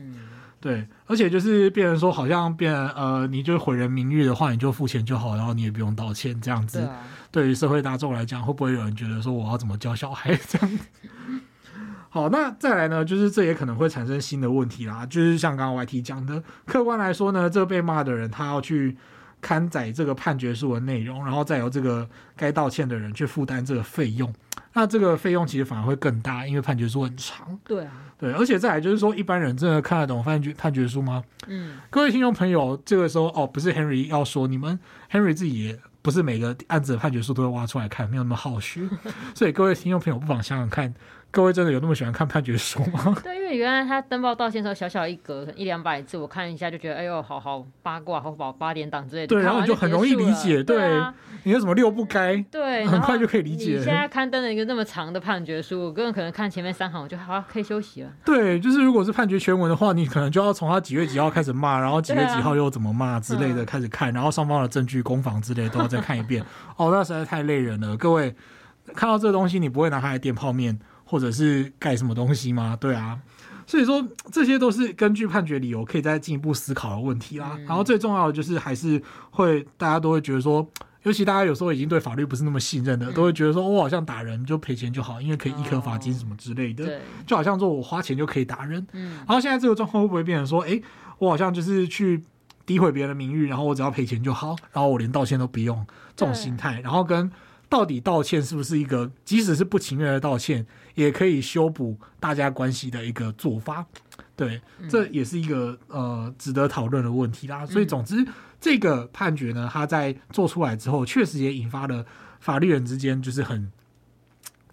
对，而且就是变成说，好像变成呃，你就毁人名誉的话，你就付钱就好，然后你也不用道歉，这样子。对于社会大众来讲，会不会有人觉得说我要怎么教小孩这样子？好，那再来呢，就是这也可能会产生新的问题啦，就是像刚刚 Y T 讲的，客观来说呢，这被骂的人他要去刊载这个判决书的内容，然后再由这个该道歉的人去负担这个费用，那这个费用其实反而会更大，因为判决书很长。对啊，对，而且再来就是说，一般人真的看得懂判决判决书吗？嗯，各位听众朋友，这个时候哦，不是 Henry 要说你们 ，Henry 自己也不是每个案子的判决书都会挖出来看，没有那么好学，所以各位听众朋友不妨想想看。各位真的有那么喜欢看判决书吗？对，因为原来他登报道歉的时候小小一格一两百字，我看一下就觉得哎呦好好八卦，好好八点档之类的。对，然后你就很容易理解。 对， 對、啊、你有什么六不该、嗯、对，很快就可以理解。你现在刊登了一个那么长的判决书，我个人可能看前面三行我就好可以休息了。对，就是如果是判决全文的话，你可能就要从他几月几号开始骂，然后几月几号又怎么骂之类的开始看、嗯、然后双方的证据攻防之类的都要再看一遍。哦，那实在太累人了。各位看到这个东西，你不会拿它来垫泡面或者是盖什么东西吗？对啊，所以说这些都是根据判决理由可以再进一步思考的问题啦。嗯、然后最重要的就是还是会大家都会觉得说，尤其大家有时候已经对法律不是那么信任的，嗯、都会觉得说我好像打人就赔钱就好，因为可以一颗罚金什么之类的，哦、就好像说我花钱就可以打人。嗯、然后现在这个状况会不会变成说，哎，我好像就是去诋毁别人的名誉，然后我只要赔钱就好，然后我连道歉都不用，这种心态，然后跟。到底道歉是不是一个即使是不情愿的道歉也可以修补大家关系的一个做法？对，这也是一个呃值得讨论的问题啦。所以总之这个判决呢，它在做出来之后确实也引发了法律人之间就是很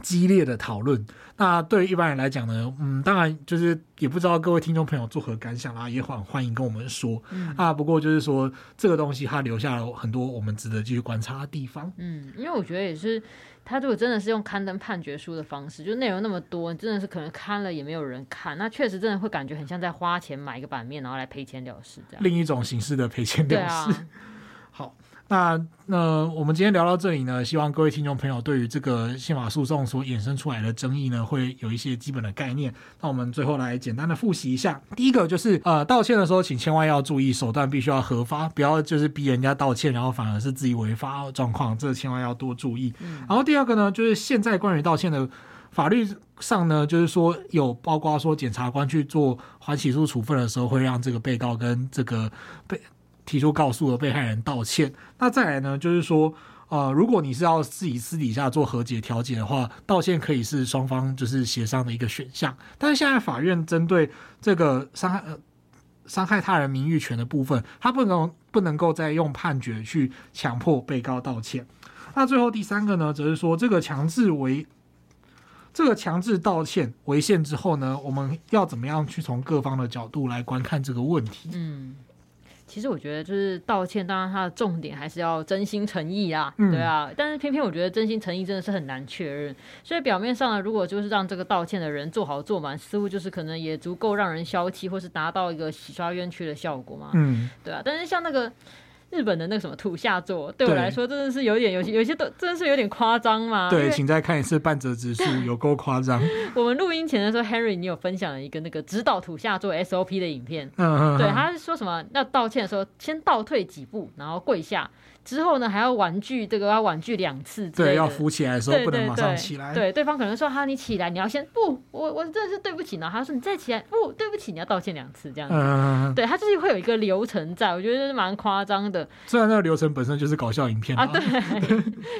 激烈的讨论。那对于一般人来讲呢，嗯，当然就是也不知道各位听众朋友作何感想啦，也很欢迎跟我们说。嗯、啊，不过就是说这个东西它留下了很多我们值得继续观察的地方。嗯，因为我觉得也是，他如果真的是用刊登判决书的方式，就内容那么多，真的是可能看了也没有人看，那确实真的会感觉很像在花钱买一个版面，然后来赔钱了事这样。另一种形式的赔钱了事。啊、好。那呃，我们今天聊到这里呢，希望各位听众朋友对于这个宪法诉讼所衍生出来的争议呢，会有一些基本的概念。那我们最后来简单的复习一下。第一个就是呃，道歉的时候请千万要注意，手段必须要合法，不要就是逼人家道歉，然后反而是自己违法的状况，这千万要多注意。嗯、然后第二个呢，就是现在关于道歉的法律上呢，就是说有包括说检察官去做缓起诉处分的时候，会让这个被告跟这个被提出告诉的被害人道歉。那再来呢，就是说呃，如果你是要自己私底下做和解调解的话，道歉可以是双方就是协商的一个选项。但是现在法院针对这个伤害、呃、伤害他人名誉权的部分，他不能不能够再用判决去强迫被告道歉。那最后第三个呢，则是说这个强制为这个强制道歉违宪之后呢，我们要怎么样去从各方的角度来观看这个问题。嗯，其实我觉得就是道歉，当然它的重点还是要真心诚意啊，对啊。但是偏偏我觉得真心诚意真的是很难确认，所以表面上呢，如果就是让这个道歉的人做好做满，似乎就是可能也足够让人消气，或是达到一个洗刷冤屈的效果嘛，嗯，对啊。但是像那个日本的那个什么土下座，对我来说真的是有点有些有些都真的是有点夸张嘛。对，请再看一次半泽直树，有够夸张。我们录音前的时候 ，Henry 你有分享了一个那个指导土下座 S O P 的影片，嗯嗯，对，他是说什么要道歉的时候先倒退几步，然后跪下。之后呢还要婉拒，这个要婉拒两次之类的，对，要扶起来的时候不能马上起来， 对, 对, 对, 对, 对方可能说哈你起来你要先不 我, 我真的是对不起，然后他说你再起来不对不起你要道歉两次这样子、呃、对，他就是会有一个流程在，我觉得是蛮夸张的，虽然那个流程本身就是搞笑影片 啊, 啊对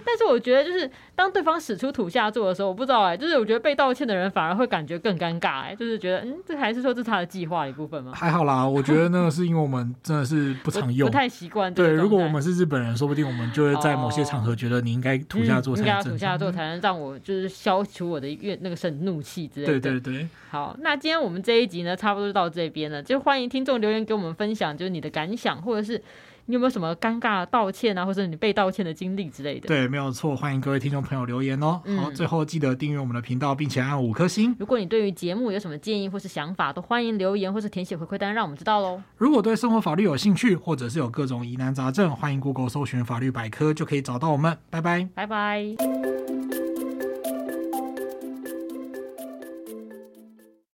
但是我觉得就是当对方使出土下座的时候，我不知道哎、欸，就是我觉得被道歉的人反而会感觉更尴尬哎、欸，就是觉得嗯这还是说这是他的计划的一部分吗？还好啦，我觉得那个是因为我们真的是不常用不太习惯，对，如果我们是日本人说不定我们就会在某些场合觉得你应该土下座才能、嗯、土下座才能让我就是消除我的那个生怒气之类的，对对对。好，那今天我们这一集呢差不多就到这边了，就欢迎听众留言给我们分享就是你的感想，或者是你有没有什么尴尬的道歉啊，或者你被道歉的经历之类的，对，没有错，欢迎各位听众朋友留言哦、嗯、好，最后记得订阅我们的频道并且按五颗星，如果你对于节目有什么建议或是想法都欢迎留言或是填写回馈单让我们知道咯，如果对生活法律有兴趣或者是有各种疑难杂症，欢迎 Google 搜寻法律百科就可以找到我们，拜拜拜拜。